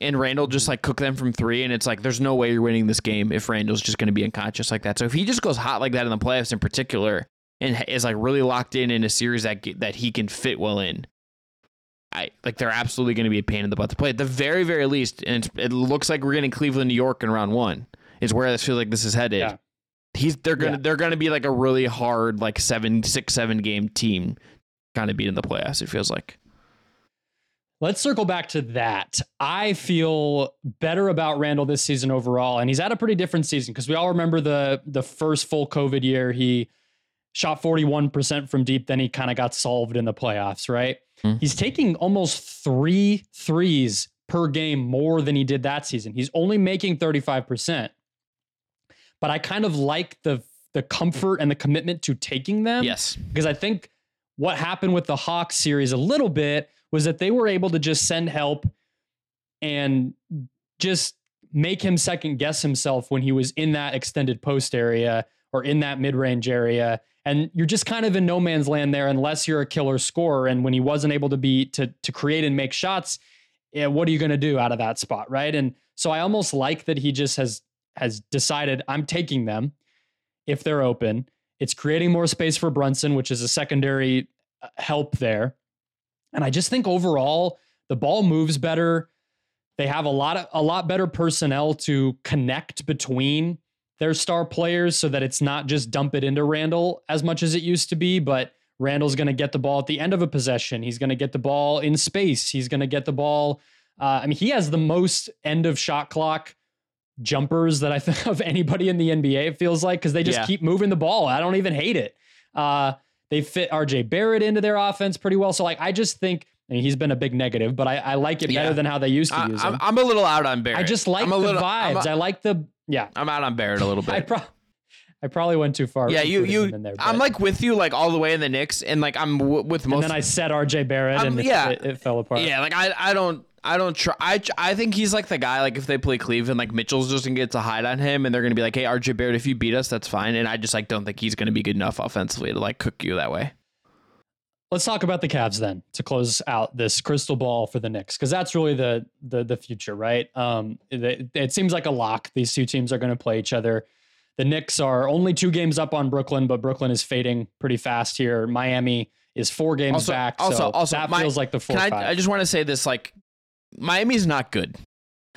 And Randall just like cooked them from three, and it's like there's no way you're winning this game if Randall's just going to be unconscious like that. So if he just goes hot like that in the playoffs in particular, and is like really locked in a series that he can fit well in, they're absolutely going to be a pain in the butt to play at the very, very least. And it looks like we're getting Cleveland, New York in round one is where I feel like this is headed. Yeah. They're gonna be like a really hard like 7 game team kind of beat in the playoffs, it feels like. Let's circle back to that. I feel better about Randall this season overall, and he's had a pretty different season because we all remember the first full COVID year he shot 41% from deep, then he kind of got solved in the playoffs, right? Mm-hmm. He's taking almost 3 threes per game more than he did that season. He's only making 35%. But I kind of like the comfort and the commitment to taking them. Yes. Because I think what happened with the Hawks series a little bit was that they were able to just send help and just make him second guess himself when he was in that extended post area or in that mid-range area. And you're just kind of in no man's land there unless you're a killer scorer. And when he wasn't able to be to create and make shots, what are you going to do out of that spot, right? And so I almost like that he just has decided, I'm taking them if they're open. It's creating more space for Brunson, which is a secondary help there. And I just think overall, the ball moves better. They have a lot better personnel to connect between their star players so that it's not just dump it into Randall as much as it used to be, but Randall's going to get the ball at the end of a possession. He's going to get the ball in space. He's going to get the ball. He has the most end of shot clock jumpers that I think of anybody in the NBA, it feels like, because they just keep moving the ball. I don't even hate it. They fit RJ Barrett into their offense pretty well. So like, I just think, I mean, he's been a big negative, but I like it better than how they used to use him. I'm a little out on Barrett. I just like the vibes. I like the, I'm out on Barrett a little bit. I probably went too far. Yeah, you. In there, I'm like with you, like all the way in the Knicks, and like I'm with most. And then I said R.J. Barrett, and it fell apart. Yeah, like I don't try. I think he's like the guy. Like if they play Cleveland, like Mitchell's just gonna get to hide on him, and they're gonna be like, "Hey, R.J. Barrett, if you beat us, that's fine." And I just like don't think he's gonna be good enough offensively to like cook you that way. Let's talk about the Cavs then to close out this crystal ball for the Knicks, because that's really the future, right? It seems like a lock. These two teams are gonna play each other. The Knicks are only 2 games up on Brooklyn, but Brooklyn is fading pretty fast here. Miami is 4 games back. So that feels like the 4-5. I just want to say this, like, Miami's not good.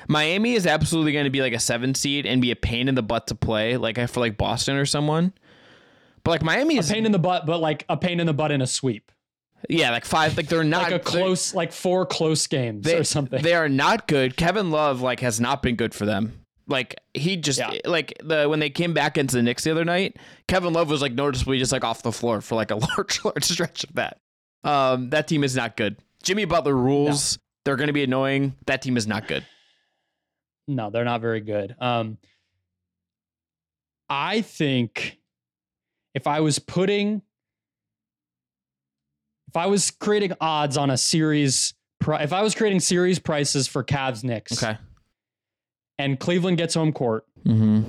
Miami is absolutely going to be like a 7 seed and be a pain in the butt to play, like I feel like Boston or someone. But like Miami is a pain in the butt, but like a pain in the butt in a sweep. Yeah, like 5, like they're not like a close, like 4 close games or something. They are not good. Kevin Love like has not been good for them. Like he just like when they came back into the Knicks the other night, Kevin Love was like noticeably just like off the floor for like a large stretch of that. That team is not good. Jimmy Butler rules. No. They're going to be annoying. That team is not good. No, they're not very good. I think if I was creating odds on a series, if I was creating series prices for Cavs Knicks. Okay. And Cleveland gets home court. Mm-hmm.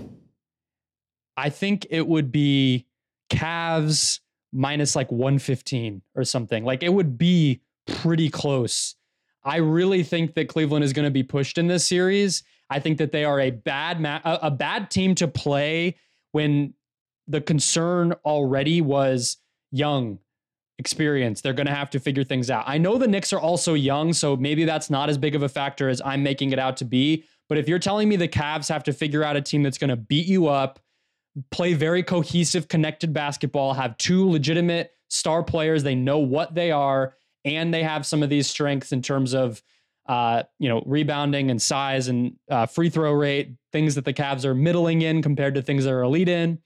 I think it would be Cavs minus like 115 or something. Like it would be pretty close. I really think that Cleveland is going to be pushed in this series. I think that they are a bad team to play when the concern already was young experience. They're going to have to figure things out. I know the Knicks are also young, so maybe that's not as big of a factor as I'm making it out to be. But if you're telling me the Cavs have to figure out a team that's going to beat you up, play very cohesive, connected basketball, have 2 legitimate star players, they know what they are, and they have some of these strengths in terms of, rebounding and size and free throw rate, things that the Cavs are middling in compared to things that are elite in.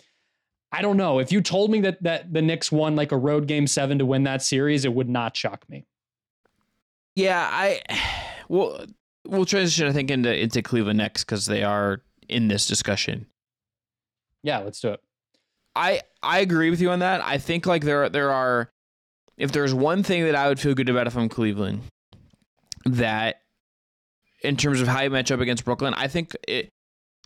I don't know. If you told me that the Knicks won like a road game 7 to win that series, it would not shock me. Yeah, We'll transition, I think, into Cleveland next because they are in this discussion. Yeah, let's do it. I agree with you on that. I think like there are, if there's one thing that I would feel good about if I'm Cleveland, that in terms of how you match up against Brooklyn, I think it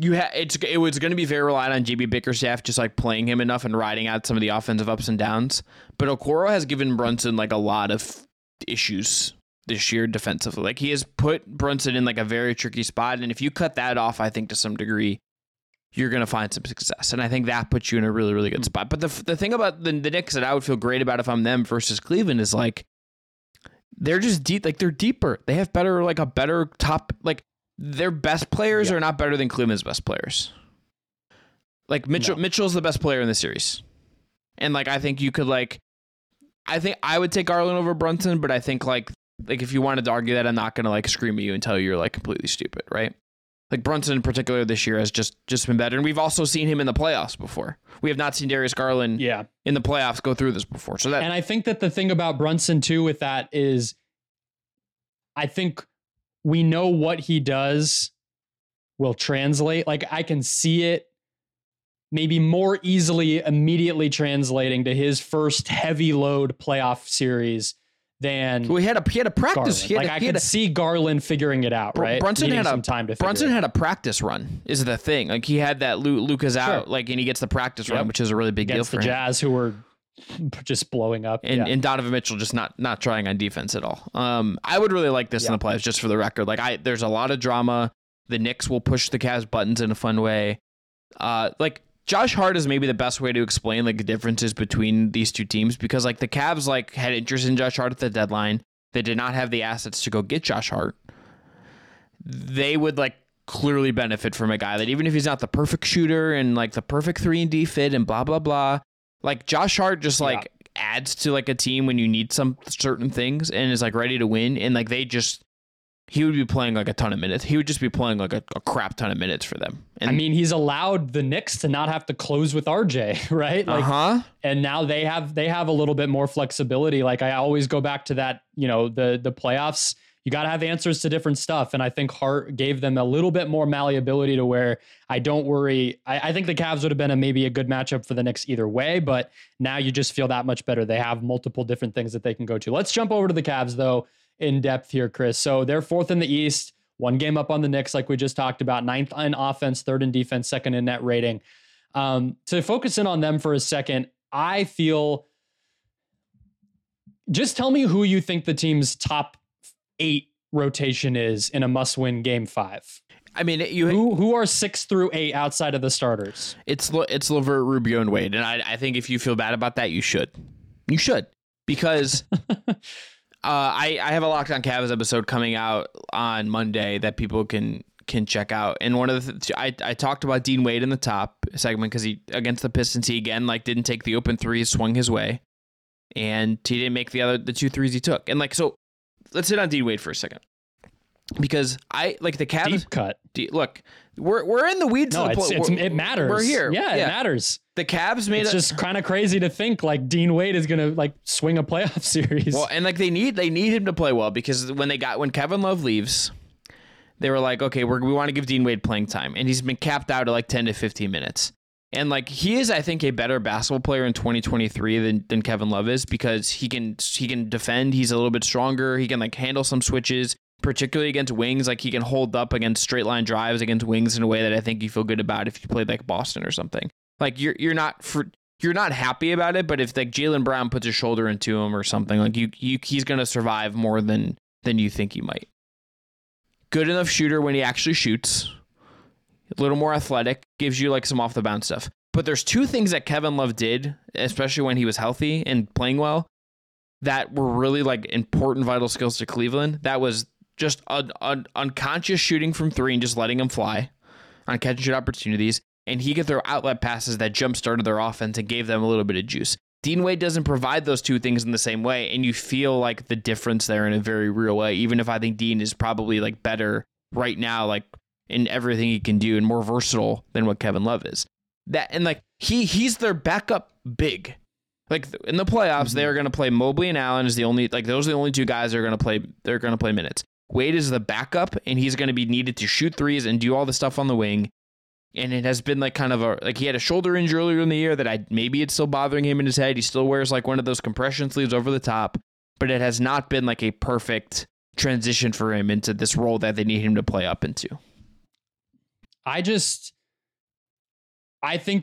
was going to be very reliant on JB Bickerstaff just like playing him enough and riding out some of the offensive ups and downs. But Okoro has given Brunson like a lot of issues this year defensively. Like he has put Brunson in like a very tricky spot. And if you cut that off, I think to some degree, you're going to find some success. And I think that puts you in a really, really good spot. But the thing about the Knicks that I would feel great about if I'm them versus Cleveland is like, they're just deep. Like they're deeper. They have a better top, like their best players are not better than Cleveland's best players. Like Mitchell's the best player in the series. And like, I think you could like, I think I would take Garland over Brunson, but I think like if you wanted to argue that, I'm not going to like scream at you and tell you you're like completely stupid, right? Like Brunson in particular this year has just been better. And we've also seen him in the playoffs before. We have not seen Darius Garland in the playoffs go through this before. So that, and I think that the thing about Brunson too with that is I think we know what he does will translate. Like I can see it maybe more easily immediately translating to his first heavy load playoff series than he had a practice. I could see Garland figuring it out, right? Brunson had a practice run is the thing. Like he had that Luka's out, like, and he gets the practice run, which is a really big deal for him. Against the Jazz, who were just blowing up. And Donovan Mitchell just not trying on defense at all. I would really like this in the playoffs, just for the record. Like, there's a lot of drama. The Knicks will push the Cavs buttons in a fun way. Like, Josh Hart is maybe the best way to explain, like, the differences between these two teams, because, like, the Cavs, like, had interest in Josh Hart at the deadline. They did not have the assets to go get Josh Hart. They would, like, clearly benefit from a guy that, even if he's not the perfect shooter and, like, the perfect 3-and-D fit and blah, blah, blah, like, Josh Hart just, like, adds to, like, a team when you need some certain things and is, like, ready to win. And, like, he would be playing, like, a ton of minutes. He would just be playing, like, a crap ton of minutes for them. And I mean, he's allowed the Knicks to not have to close with RJ, right? Like, and now they have a little bit more flexibility. Like, I always go back to that, you know, the playoffs, you got to have answers to different stuff. And I think Hart gave them a little bit more malleability to where I don't worry. I think the Cavs would have been maybe a good matchup for the Knicks either way, but now you just feel that much better. They have multiple different things that they can go to. Let's jump over to the Cavs, though, in depth here, Chris. So they're 4th in the East, 1 game up on the Knicks, like we just talked about, 9th in offense, 3rd in defense, 2nd in net rating. To focus in on them for a second, I feel, just tell me who you think the team's top 8 rotation is in a must-win game 5. I mean, who are 6 through 8 outside of the starters? It's LeVert, Rubio, and Wade, and I think if you feel bad about that, you should, because. I have a Lockdown Cavs episode coming out on Monday that people can check out. And one of the I talked about Dean Wade in the top segment, because he, against the Pistons, he again, like, didn't take the open three, swung his way, and he didn't make the 2 threes he took. And, like, so let's hit on Dean Wade for a second, because I like the Cavs. Deep cut. Look, we're in the weeds. No, it matters. We're here. Yeah, it matters. The Cavs made it's just kind of crazy to think, like, Dean Wade is gonna, like, swing a playoff series. Well, and, like, they need him to play well, because when Kevin Love leaves, they were like, okay, we want to give Dean Wade playing time, and he's been capped out at, like, 10 to 15 minutes. And, like, he is, I think, a better basketball player in 2023 than Kevin Love is, because he can defend. He's a little bit stronger. He can, like, handle some switches, particularly against wings. Like, he can hold up against straight line drives against wings in a way that I think you feel good about if you played, like, Boston or something. Like, you're not happy about it, but if, like, Jaylen Brown puts his shoulder into him or something, like, he's going to survive more than you think he might. Good enough shooter when he actually shoots. A little more athletic, gives you, like, some off the bounce stuff. But there's 2 things that Kevin Love did, especially when he was healthy and playing well, that were really, like, important vital skills to Cleveland. That was just unconscious shooting from 3 and just letting him fly on catch and shoot opportunities. And he could throw outlet passes that jump started their offense and gave them a little bit of juice. Dean Wade doesn't provide those 2 things in the same way, and you feel, like, the difference there in a very real way, even if I think Dean is probably, like, better right now, like, in everything he can do and more versatile than what Kevin Love is. That, and, like, he's their backup big. Like, in the playoffs, mm-hmm. They're going to play Mobley and Allen is the only, like, those are the only 2 guys they're going to play minutes. Wade is the backup, and he's going to be needed to shoot threes and do all the stuff on the wing. And it has been, like, kind of a, like, he had a shoulder injury earlier in the year that maybe it's still bothering him in his head. He still wears, like, one of those compression sleeves over the top, but it has not been, like, a perfect transition for him into this role that they need him to play up into. I think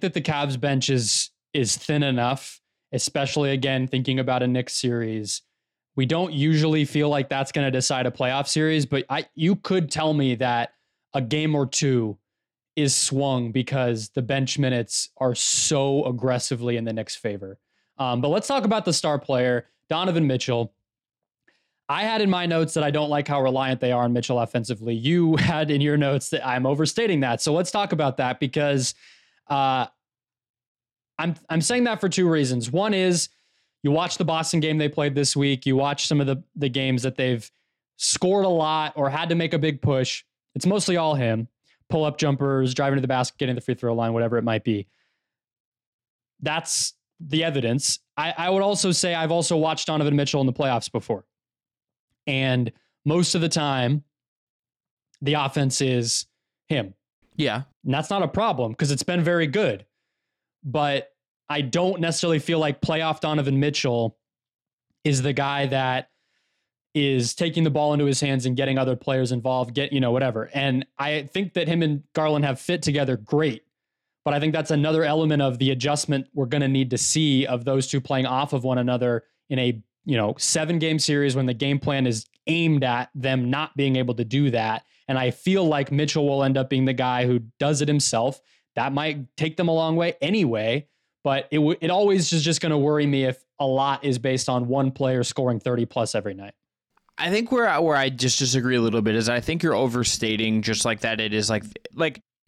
that the Cavs bench is thin enough, especially, again, thinking about a Knicks series. We don't usually feel like that's going to decide a playoff series, but you could tell me that a game or 2 is swung because the bench minutes are so aggressively in the Knicks' favor. But let's talk about the star player, Donovan Mitchell. I had in my notes that I don't like how reliant they are on Mitchell offensively. You had in your notes that I'm overstating that. So let's talk about that, because I'm saying that for 2 reasons. One is, you watch the Boston game they played this week. You watch some of the games that they've scored a lot or had to make a big push. It's mostly all him. Pull-up jumpers, driving to the basket, getting the free throw line, whatever it might be. That's the evidence. I would also say I've also watched Donovan Mitchell in the playoffs before. And most of the time, the offense is him. Yeah. And that's not a problem, because it's been very good. But I don't necessarily feel like playoff Donovan Mitchell is the guy that is taking the ball into his hands and getting other players involved, whatever. And I think that him and Garland have fit together great. But I think that's another element of the adjustment we're going to need to see of those two playing off of one another in a, 7-game series when the game plan is aimed at them not being able to do that. And I feel like Mitchell will end up being the guy who does it himself. That might take them a long way anyway, but it always is just going to worry me if a lot is based on one player scoring 30 plus every night. I think where I just disagree a little bit is I think you're overstating just like that. It is like,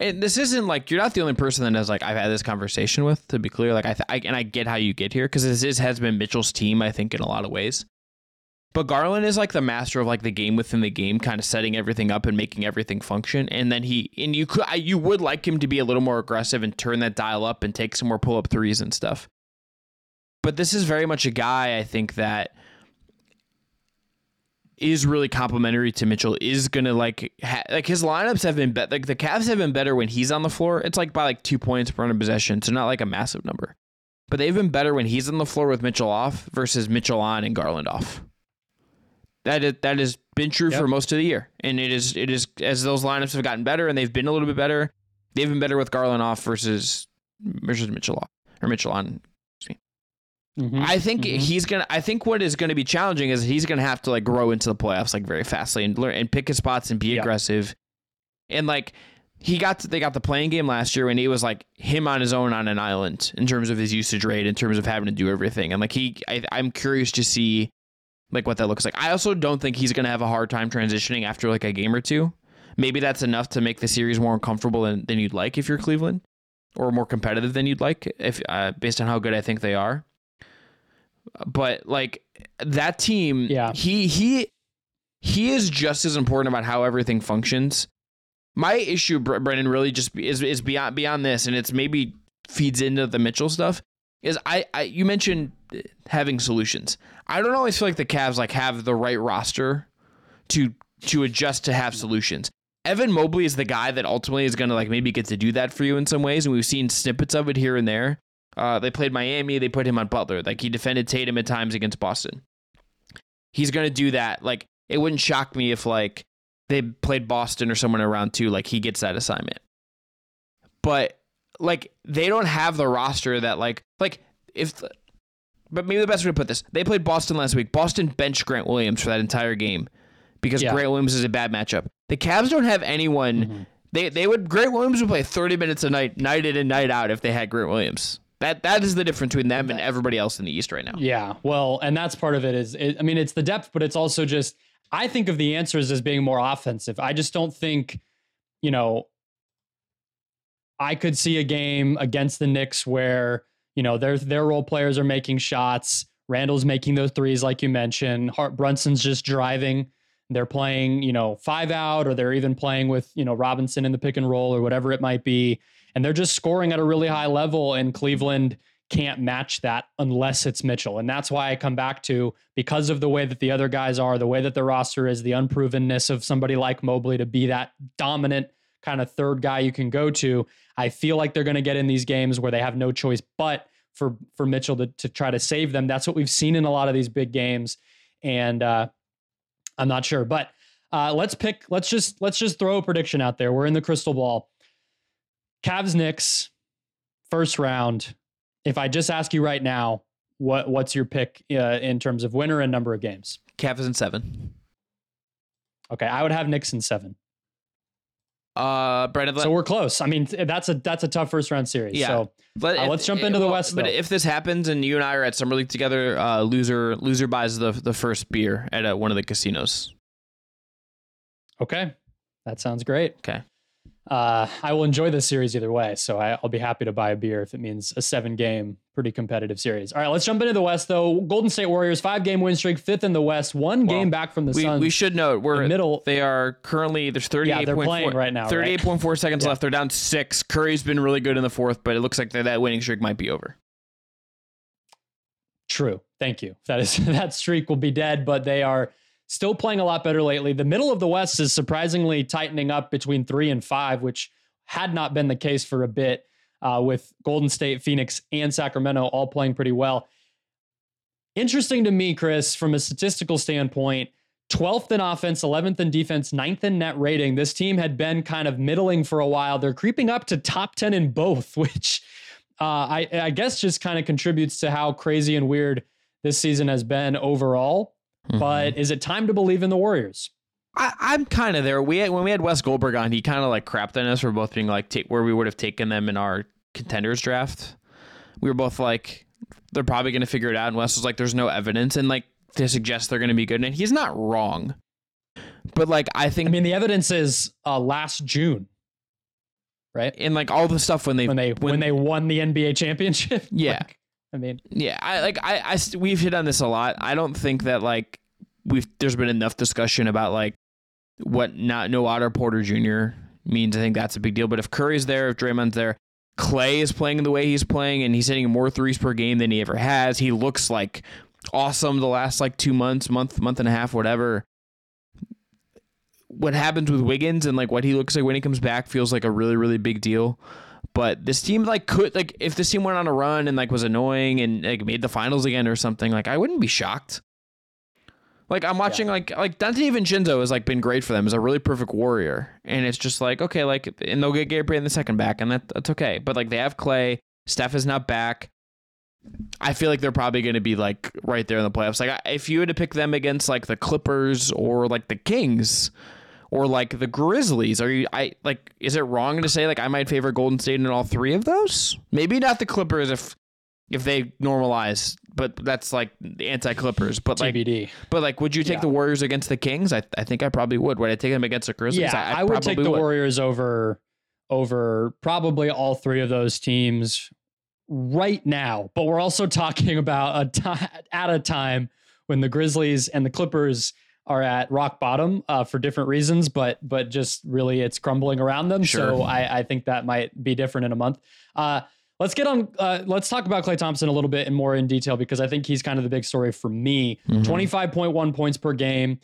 and this isn't like, you're not the only person that has I've had this conversation with, to be clear. And I get how you get here because this has been Mitchell's team, I think, in a lot of ways. But Garland is the master of the game within the game, kind of setting everything up and making everything function. And then you would like him to be a little more aggressive and turn that dial up and take some more pull up threes and stuff. But this is very much a guy, I think, that is really complimentary to Mitchell, is going to his lineups have been better. The Cavs have been better when he's on the floor. It's by 2 points per possession. So not a massive number, but they've been better when he's on the floor with Mitchell off versus Mitchell on and Garland off. That has been true for most of the year. And it is as those lineups have gotten better and they've been a little bit better. They've been better with Garland off versus Mitchell off or Mitchell on. Mm-hmm. I think what is going to be challenging is he's going to have to grow into the playoffs very fastly and learn and pick his spots and be aggressive. And they got the playing game last year when he was him on his own on an island in terms of his usage rate, in terms of having to do everything. And I'm curious to see what that looks like. I also don't think he's going to have a hard time transitioning after a game or two. Maybe that's enough to make the series more uncomfortable than you'd like if you're Cleveland, or more competitive than you'd like if based on how good I think they are. But that team, he is just as important about how everything functions. My issue, Brendan, really just is beyond this, and it's maybe feeds into the Mitchell stuff. Is you mentioned having solutions. I don't always feel the Cavs have the right roster to adjust to have solutions. Evan Mobley is the guy that ultimately is going to maybe get to do that for you in some ways, and we've seen snippets of it here and there. They played Miami. They put him on Butler. He defended Tatum at times against Boston. He's going to do that. It wouldn't shock me if they played Boston or someone in round two. He gets that assignment. But they don't have the roster that But maybe the best way to put this, they played Boston last week. Boston benched Grant Williams for that entire game because Grant Williams is a bad matchup. The Cavs don't have anyone. Mm-hmm. Grant Williams would play 30 minutes a night, night in and night out if they had Grant Williams. That is the difference between them and everybody else in the East right now. Yeah, well, and that's part of it is it's the depth, but it's also just, I think of the answers as being more offensive. I just don't think, I could see a game against the Knicks where, their role players are making shots. Randall's making those threes, like you mentioned. Brunson's just driving. They're playing, five out, or they're even playing with, Robinson in the pick and roll or whatever it might be. And they're just scoring at a really high level, and Cleveland can't match that unless it's Mitchell. And that's why I come back to, because of the way that the other guys are, the way that the roster is, the unprovenness of somebody like Mobley to be that dominant kind of third guy you can go to. I feel like they're going to get in these games where they have no choice but for Mitchell to try to save them. That's what we've seen in a lot of these big games. And I'm not sure, but let's just throw a prediction out there. We're in the crystal ball. Cavs Knicks first round. If I just ask you right now, what's your pick in terms of winner and number of games? Cavs in 7. Okay, I would have Knicks in 7. So we're close. I mean, that's a tough first round series. Yeah. So let's jump into the West. But if this happens and you and I are at Summer League together, loser buys the first beer at one of the casinos. Okay, that sounds great. Okay. I will enjoy this series either way, so I'll be happy to buy a beer if it means a 7-game, pretty competitive series. All right, let's jump into the West, though. Golden State Warriors, 5-game win streak, 5th in the West, one game back from the Suns. We should note we're in the middle. They are currently there's 38.4 right now. 38.4 seconds left. They're down 6. Curry's been really good in the fourth, but it looks like that winning streak might be over. True. Thank you. That streak will be dead, but they are still playing a lot better lately. The middle of the West is surprisingly tightening up between 3 and 5, which had not been the case for a bit, with Golden State, Phoenix, and Sacramento all playing pretty well. Interesting to me, Chris, from a statistical standpoint, 12th in offense, 11th in defense, 9th in net rating. This team had been kind of middling for a while. They're creeping up to top 10 in both, which I guess just kind of contributes to how crazy and weird this season has been overall. Mm-hmm. But is it time to believe in the Warriors? I'm kind of there. When we had Wes Goldberg on, he kind of like crapped on us for both being like where we would have taken them in our contenders draft. We were both like, they're probably going to figure it out. And Wes was like, there's no evidence. And like, to suggest they're going to be good. And he's not wrong. But like, I mean, the evidence is last June, right? And like all the stuff when they won the NBA championship. Yeah. Like, I mean, yeah, we've hit on this a lot. I don't think that like there's been enough discussion about like what no Otto Porter Jr. means. I think that's a big deal. But if Curry's there, if Draymond's there, Clay is playing the way he's playing and he's hitting more threes per game than he ever has. He looks like awesome the last like 2 months, month and a half, whatever. What happens with Wiggins and like what he looks like when he comes back feels like a really, really big deal. But this team like could like if this team went on a run and like was annoying and like made the finals again or something, like I wouldn't be shocked. Like I'm watching like Dante DiVincenzo has like been great for them as a really perfect warrior. And it's just like, okay, like and they'll get Gabriel in the second back and that's okay. But like they have Clay, Steph is not back. I feel like they're probably going to be like right there in the playoffs. Like if you had to pick them against like the Clippers or like the Kings or like the Grizzlies, is it wrong to say like I might favor Golden State in all three of those? Maybe not the Clippers if they normalize, but that's like anti-Clippers. But like, TBD. But like, would you take the Warriors against the Kings? I think I probably would. Would I take them against the Grizzlies? Yeah, I would take the Warriors over probably all three of those teams right now, but we're also talking about a time when the Grizzlies and the Clippers are at rock bottom for different reasons, but just really it's crumbling around them. Sure. So I think that might be different in a month. Let's get on. Let's talk about Klay Thompson a little bit and more in detail because I think he's kind of the big story for me. Mm-hmm. 25.1 points per game,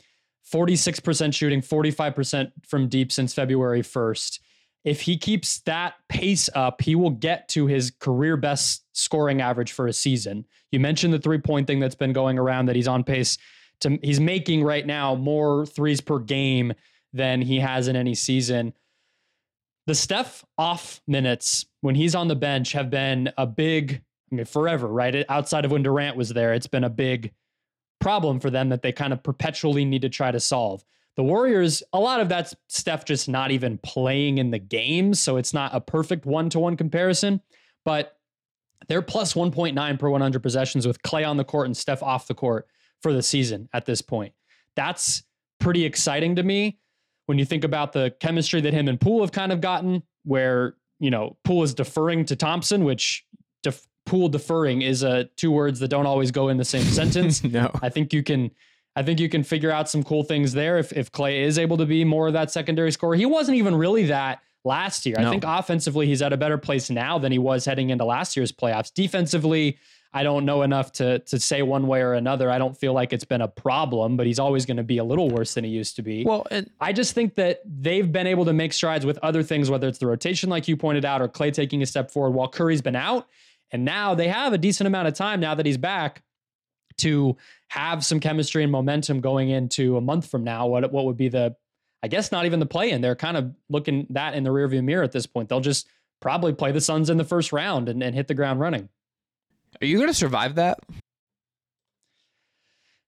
46% shooting, 45% from deep since February 1st. If he keeps that pace up, he will get to his career best scoring average for a season. You mentioned the 3-point thing that's been going around that he's on pace to. He's making right now more threes per game than he has in any season. The Steph off minutes when he's on the bench have been a big, I mean, forever, right? Outside of when Durant was there, it's been a big problem for them that they kind of perpetually need to try to solve. The Warriors, a lot of that's Steph just not even playing in the game, so it's not a perfect one-to-one comparison, but they're plus 1.9 per 100 possessions with Clay on the court and Steph off the court for the season at this point. That's pretty exciting to me when you think about the chemistry that him and Poole have kind of gotten, where, you know, Poole is deferring to Thompson, which Poole deferring is two words that don't always go in the same sentence. No. I think you can figure out some cool things there if Clay is able to be more of that secondary scorer. He wasn't even really that last year. No. I think offensively, he's at a better place now than he was heading into last year's playoffs. Defensively, I don't know enough to say one way or another. I don't feel like it's been a problem, but he's always going to be a little worse than he used to be. Well, and I just think that they've been able to make strides with other things, whether it's the rotation, like you pointed out, or Clay taking a step forward while Curry's been out. And now they have a decent amount of time now that he's back to have some chemistry and momentum going into a month from now. What would be the, I guess, not even the play in. They're kind of looking that in the rearview mirror at this point. They'll just probably play the Suns in the first round and hit the ground running. Are you going to survive that?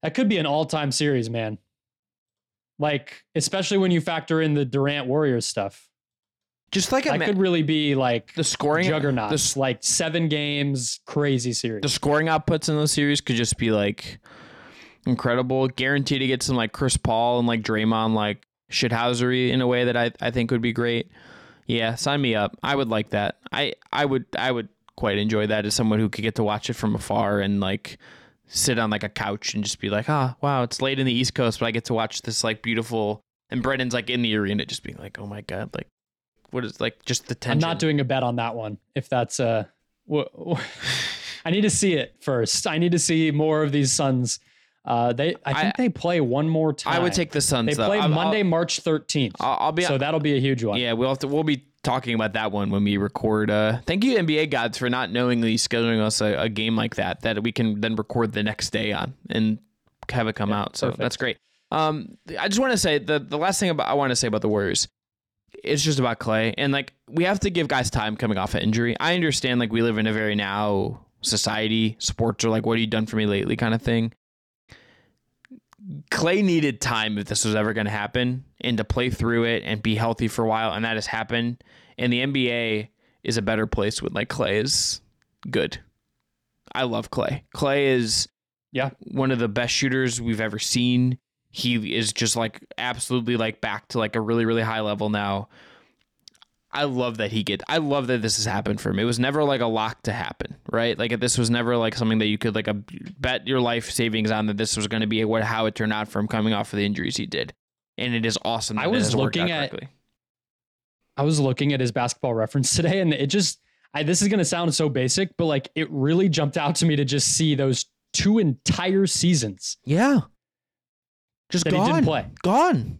That could be an all-time series, man. Like, especially when you factor in the Durant Warriors stuff. Just like that could really be like the scoring juggernauts, like 7 games, crazy series. The scoring outputs in those series could just be like incredible. Guaranteed to get some like Chris Paul and like Draymond like shithousery in a way that I think would be great. Yeah, sign me up. I would like that. I would quite enjoy that as someone who could get to watch it from afar and like sit on like a couch and just be like, ah, oh, wow, it's late in the East Coast, but I get to watch this like beautiful. And Brendan's like in the arena, just being like, oh my god, like. What is like just the tension? I'm not doing a bet on that one. If that's I need to see it first. I need to see more of these Suns. I think they play one more time. I would take the Suns. They play Monday, March 13th. So that'll be a huge one. Yeah, we'll be talking about that one when we record. Thank you, NBA gods, for not knowingly scheduling us a game like that we can then record the next day on and have it come out. So perfect. That's great. I just want to say the last thing about I want to say about the Warriors. It's just about Clay, and like we have to give guys time coming off an injury. I understand like we live in a very now society. Sports are like, what have you done for me lately, kind of thing. Clay needed time if this was ever going to happen, and to play through it and be healthy for a while, and that has happened. And the NBA is a better place when like Clay is good. I love Clay. Clay is one of the best shooters we've ever seen. He is just like absolutely like back to like a really, really high level now. I love that I love that this has happened for him. It was never like a lock to happen, right? Like this was never like something that you could like bet your life savings on that this was going to be how it turned out for him coming off of the injuries he did. And it is awesome. I was looking at his basketball reference today, and it just, this is going to sound so basic, but like it really jumped out to me to just see those two entire seasons. Yeah. Just that he didn't play. Gone.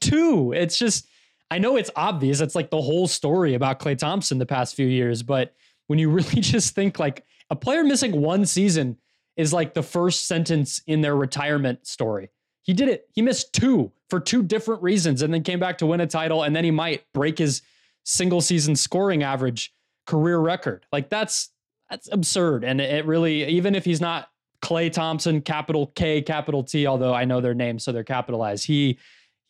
Two. It's just, I know it's obvious. That's like the whole story about Klay Thompson the past few years. But when you really just think like a player missing one season is like the first sentence in their retirement story. He did it. He missed two for two different reasons and then came back to win a title. And then he might break his single season scoring average career record. Like that's absurd. And it really, even if he's not Klay Thompson, capital K, capital T, although I know their names, so they're capitalized. He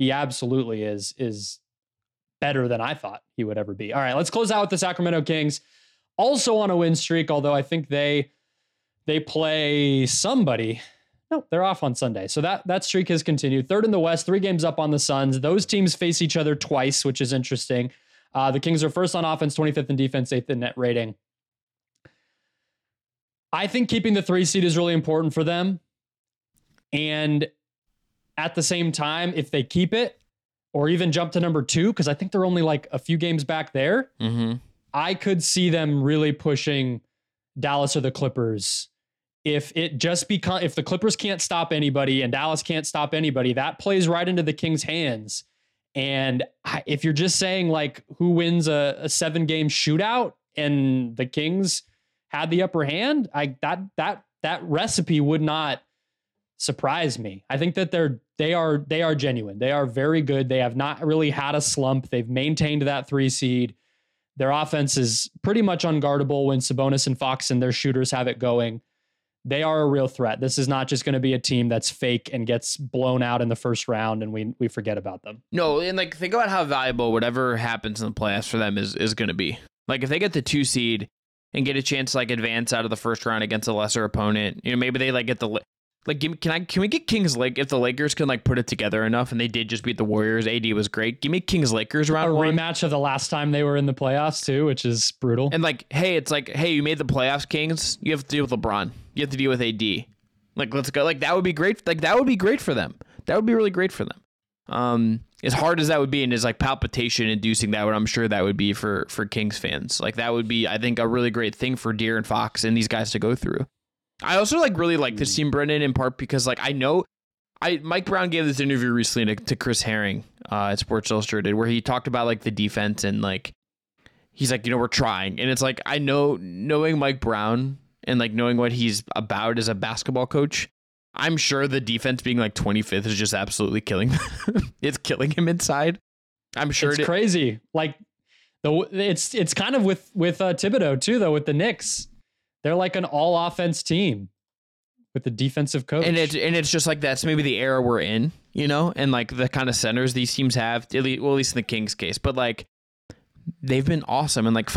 absolutely is better than I thought he would ever be. All right, let's close out with the Sacramento Kings. Also on a win streak, although I think they play somebody. No, they're off on Sunday. So that streak has continued. Third in the West, 3 games up on the Suns. Those teams face each other twice, which is interesting. The Kings are first on offense, 25th in defense, 8th in net rating. I think keeping the 3 seed is really important for them. And at the same time, if they keep it or even jump to number 2, because I think they're only like a few games back there, I could see them really pushing Dallas or the Clippers. If the Clippers can't stop anybody and Dallas can't stop anybody, that plays right into the Kings' hands. And if you're just saying like who wins a 7-game shootout and the Kings had the upper hand, that recipe would not surprise me. I think that they are genuine. They are very good. They have not really had a slump. They've maintained that 3 seed. Their offense is pretty much unguardable when Sabonis and Fox and their shooters have it going. They are a real threat. This is not just going to be a team that's fake and gets blown out in the first round and we forget about them. No, and like think about how valuable whatever happens in the playoffs for them is going to be. Like if they get the 2 seed and get a chance to like advance out of the first round against a lesser opponent. You know, maybe they like get the like. Can we get Kings Lake if the Lakers can like put it together enough? And they did just beat the Warriors. AD was great. Give me Kings Lakers round one. A rematch of the last time they were in the playoffs too, which is brutal. And like, hey, you made the playoffs, Kings. You have to deal with LeBron. You have to deal with AD. Like, let's go. Like that would be great. Like that would be great for them. That would be really great for them. As hard as that would be and as like palpitation inducing that would, I'm sure that would be for Kings fans. Like that would be, I think, a really great thing for Deer and Fox and these guys to go through. I also like really like this team, Brendan, in part because like I know Mike Brown gave this interview recently to Chris Herring at Sports Illustrated where he talked about like the defense and like he's like, you know, we're trying. And it's like I know knowing Mike Brown and like knowing what he's about as a basketball coach, I'm sure the defense being like 25th is just absolutely killing them. It's killing him inside. I'm sure it's crazy. Like it's kind of with Thibodeau too, though, with the Knicks. They're like an all offense team with the defensive coach. And it's just like that's maybe the era we're in, you know, and like the kind of centers these teams have, at least in the Kings case, but like they've been awesome. And like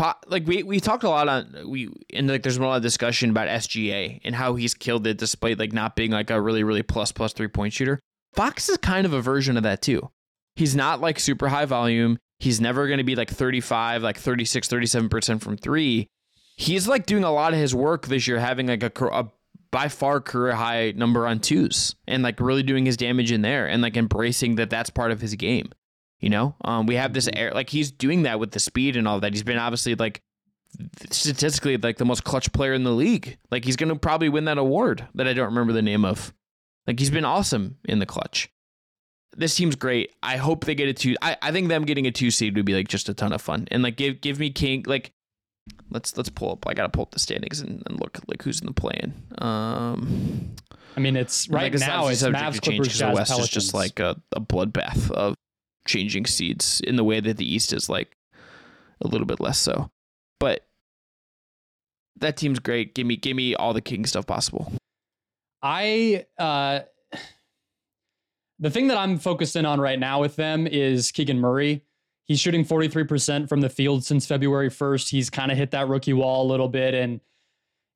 we talked a lot there's been a lot of discussion about SGA and how he's killed it despite like not being like a really, really plus 3-point shooter. Fox is kind of a version of that too. He's not like super high volume. He's never going to be like 35, like 36, 37% from 3. He's like doing a lot of his work this year, having like a by far career high number on 2s and like really doing his damage in there and like embracing that that's part of his game. You know, we have this air, like he's doing that with the speed and all that. He's been obviously like statistically like the most clutch player in the league. Like he's going to probably win that award that I don't remember the name of. Like he's been awesome in the clutch. This team's great. I hope they get a 2. I think them getting a 2 seed would be like just a ton of fun. And like give me King. Like let's pull up. I got to pull up the standings and look like who's in the play-in. I mean, it's right like now it's Mavs, Clippers, Jazz, West Pelicans. Is just like a bloodbath of changing seeds in the way that the East is like a little bit less so. But that team's great. Give me all the King stuff possible. The thing that I'm focused in on right now with them is Keegan Murray. He's shooting 43% from the field since February 1st. He's kind of hit that rookie wall a little bit. And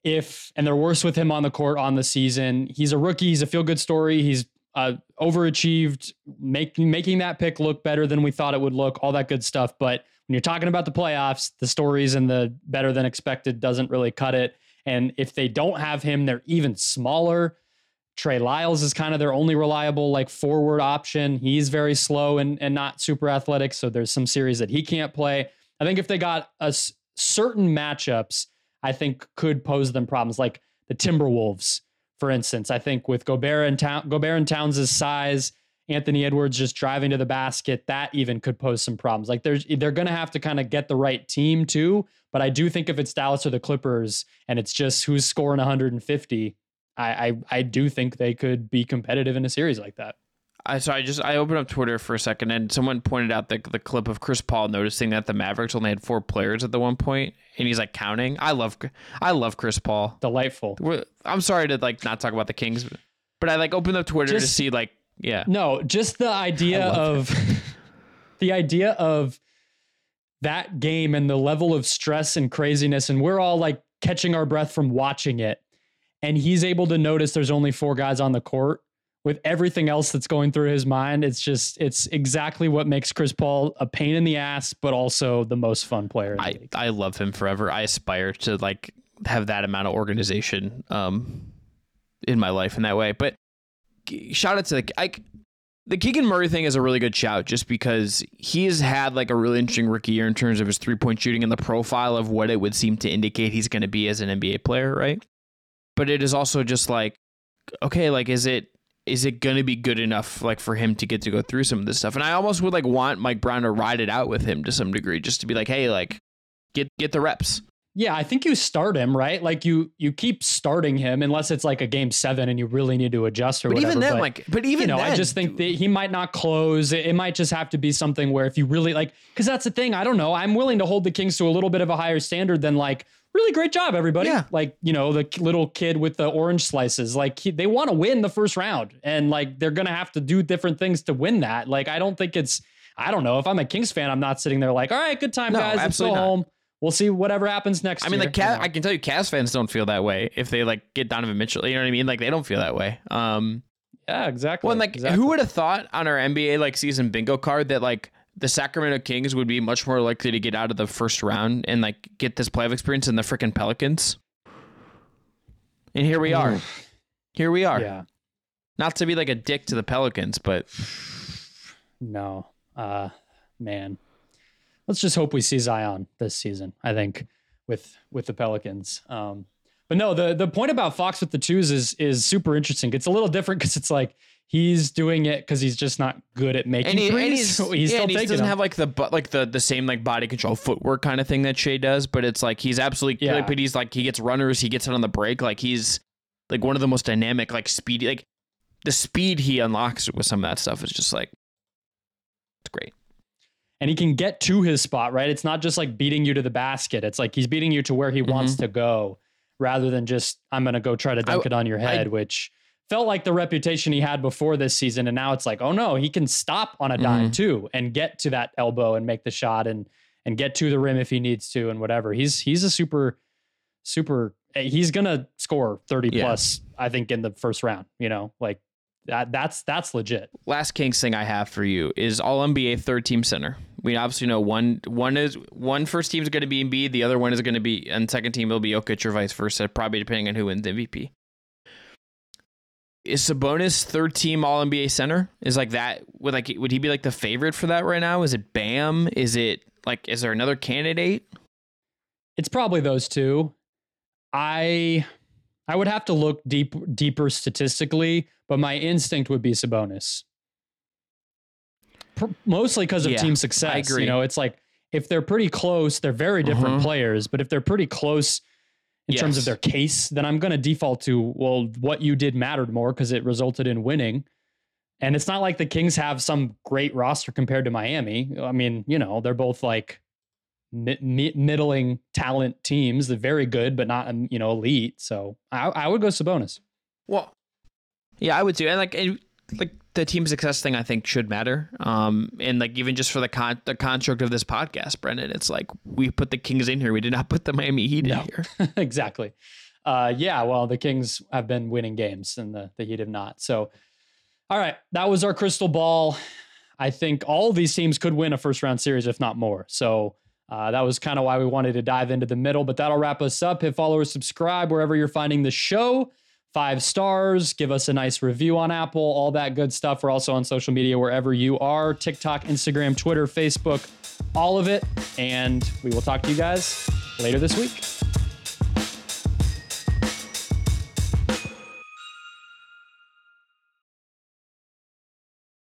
they're worse with him on the court on the season. He's a rookie. He's a feel-good story. He's overachieved, making that pick look better than we thought it would look, all that good stuff. But when you're talking about the playoffs, the stories and the better than expected doesn't really cut it. And if they don't have him, they're even smaller. Trey Lyles is kind of their only reliable like forward option. He's very slow and not super athletic. So there's some series that he can't play. I think if they got us certain matchups, I think could pose them problems, like the Timberwolves, for instance. I think with Gobert and Towns' size, Anthony Edwards just driving to the basket, that even could pose some problems. Like they're going to have to kind of get the right team too. But I do think if it's Dallas or the Clippers and it's just who's scoring 150, I do think they could be competitive in a series like that. I opened up Twitter for a second and someone pointed out the clip of Chris Paul noticing that the Mavericks only had 4 players at the one point, and he's like counting. I love Chris Paul. Delightful. I'm sorry to like not talk about the Kings, but I like opened up Twitter to see like yeah. No, just the idea of that game and the level of stress and craziness, and we're all like catching our breath from watching it. And he's able to notice there's only 4 guys on the court with everything else that's going through his mind. It's exactly what makes Chris Paul a pain in the ass, but also the most fun player in the league. I love him forever. I aspire to like have that amount of organization in my life in that way. But shout out to the Keegan Murray thing is a really good shout just because he has had like a really interesting rookie year in terms of his 3-point shooting and the profile of what it would seem to indicate he's going to be as an NBA player, right? But it is also just like, okay, like, is it going to be good enough, like, for him to get to go through some of this stuff? And I almost would like want Mike Brown to ride it out with him to some degree, just to be like, hey, like, get the reps. Yeah, I think you start him, right? Like you keep starting him unless it's like a game 7 and you really need to adjust or whatever. Even then, I just think that he might not close. It might just have to be something where if you really like, because that's the thing. I don't know. I'm willing to hold the Kings to a little bit of a higher standard than like, really great job, everybody. Yeah. Like, you know, the little kid with the orange slices, like they want to win the first round and like, they're going to have to do different things to win that. Like, I don't know if I'm a Kings fan, I'm not sitting there like, all right, good time guys. Let's go home. We'll see whatever happens next year. I mean, I can tell you Cavs fans don't feel that way if they like get Donovan Mitchell, you know what I mean? Like they don't feel that way. Yeah, exactly. Well, and, like exactly. Who would have thought on our NBA like season bingo card that like, the Sacramento Kings would be much more likely to get out of the first round and like get this playoff experience than the freaking Pelicans. And here we are. Here we are. Yeah. Not to be like a dick to the Pelicans, but no, man, let's just hope we see Zion this season. I think with the Pelicans. But no, the point about Fox with the twos is super interesting. It's a little different because it's like, he's doing it because he's just not good at making threes. He doesn't have like the same like body control footwork kind of thing that Shea does, but it's like he's absolutely good. But he's like he gets runners, he gets it on the break. Like he's like one of the most dynamic, like speedy, like the speed he unlocks with some of that stuff is just like it's great. And he can get to his spot, right? It's not just like beating you to the basket. It's like he's beating you to where he wants to go, rather than just I'm gonna go try to dunk it on your head, which felt like the reputation he had before this season. And now it's like, oh no, he can stop on a dime too and get to that elbow and make the shot and get to the rim if he needs to and whatever. He's a super, he's going to score 30 plus, I think, in the first round, you know, like that's legit. Last Kings thing I have for you is all NBA third team center. We obviously know one first team is going to be Embiid. The other one is going to be, and second team will be Jokic or vice versa, probably depending on who wins MVP. Is Sabonis third team all NBA center? Is like that would he be like the favorite for that right now? Is it Bam? Is it like, is there another candidate? It's probably those two. I would have to look deeper statistically, but my instinct would be Sabonis. Mostly because of team success. I agree. You know, it's like if they're pretty close, they're very different players, but if they're pretty close in yes. terms of their case, then I'm going to default to, well, what you did mattered more because it resulted in winning. And it's not like the Kings have some great roster compared to Miami. I mean, you know, they're both like middling talent teams. They're very good, but not, you know, elite. So I would go Sabonis. Well, yeah, I would too. And like the team success thing, I think, should matter. And like even just for the construct of this podcast, Brendan, it's like we put the Kings in here. We did not put the Miami Heat in here. Exactly. Yeah. Well, the Kings have been winning games and the Heat have not. So. All right, that was our crystal ball. I think all these teams could win a first-round series, if not more. So that was kind of why we wanted to dive into the middle, but that'll wrap us up. Hit follow or subscribe wherever you're finding the show. 5 stars, give us a nice review on Apple, all that good stuff. We're also on social media wherever you are, TikTok, Instagram, Twitter, Facebook, all of it. And we will talk to you guys later this week.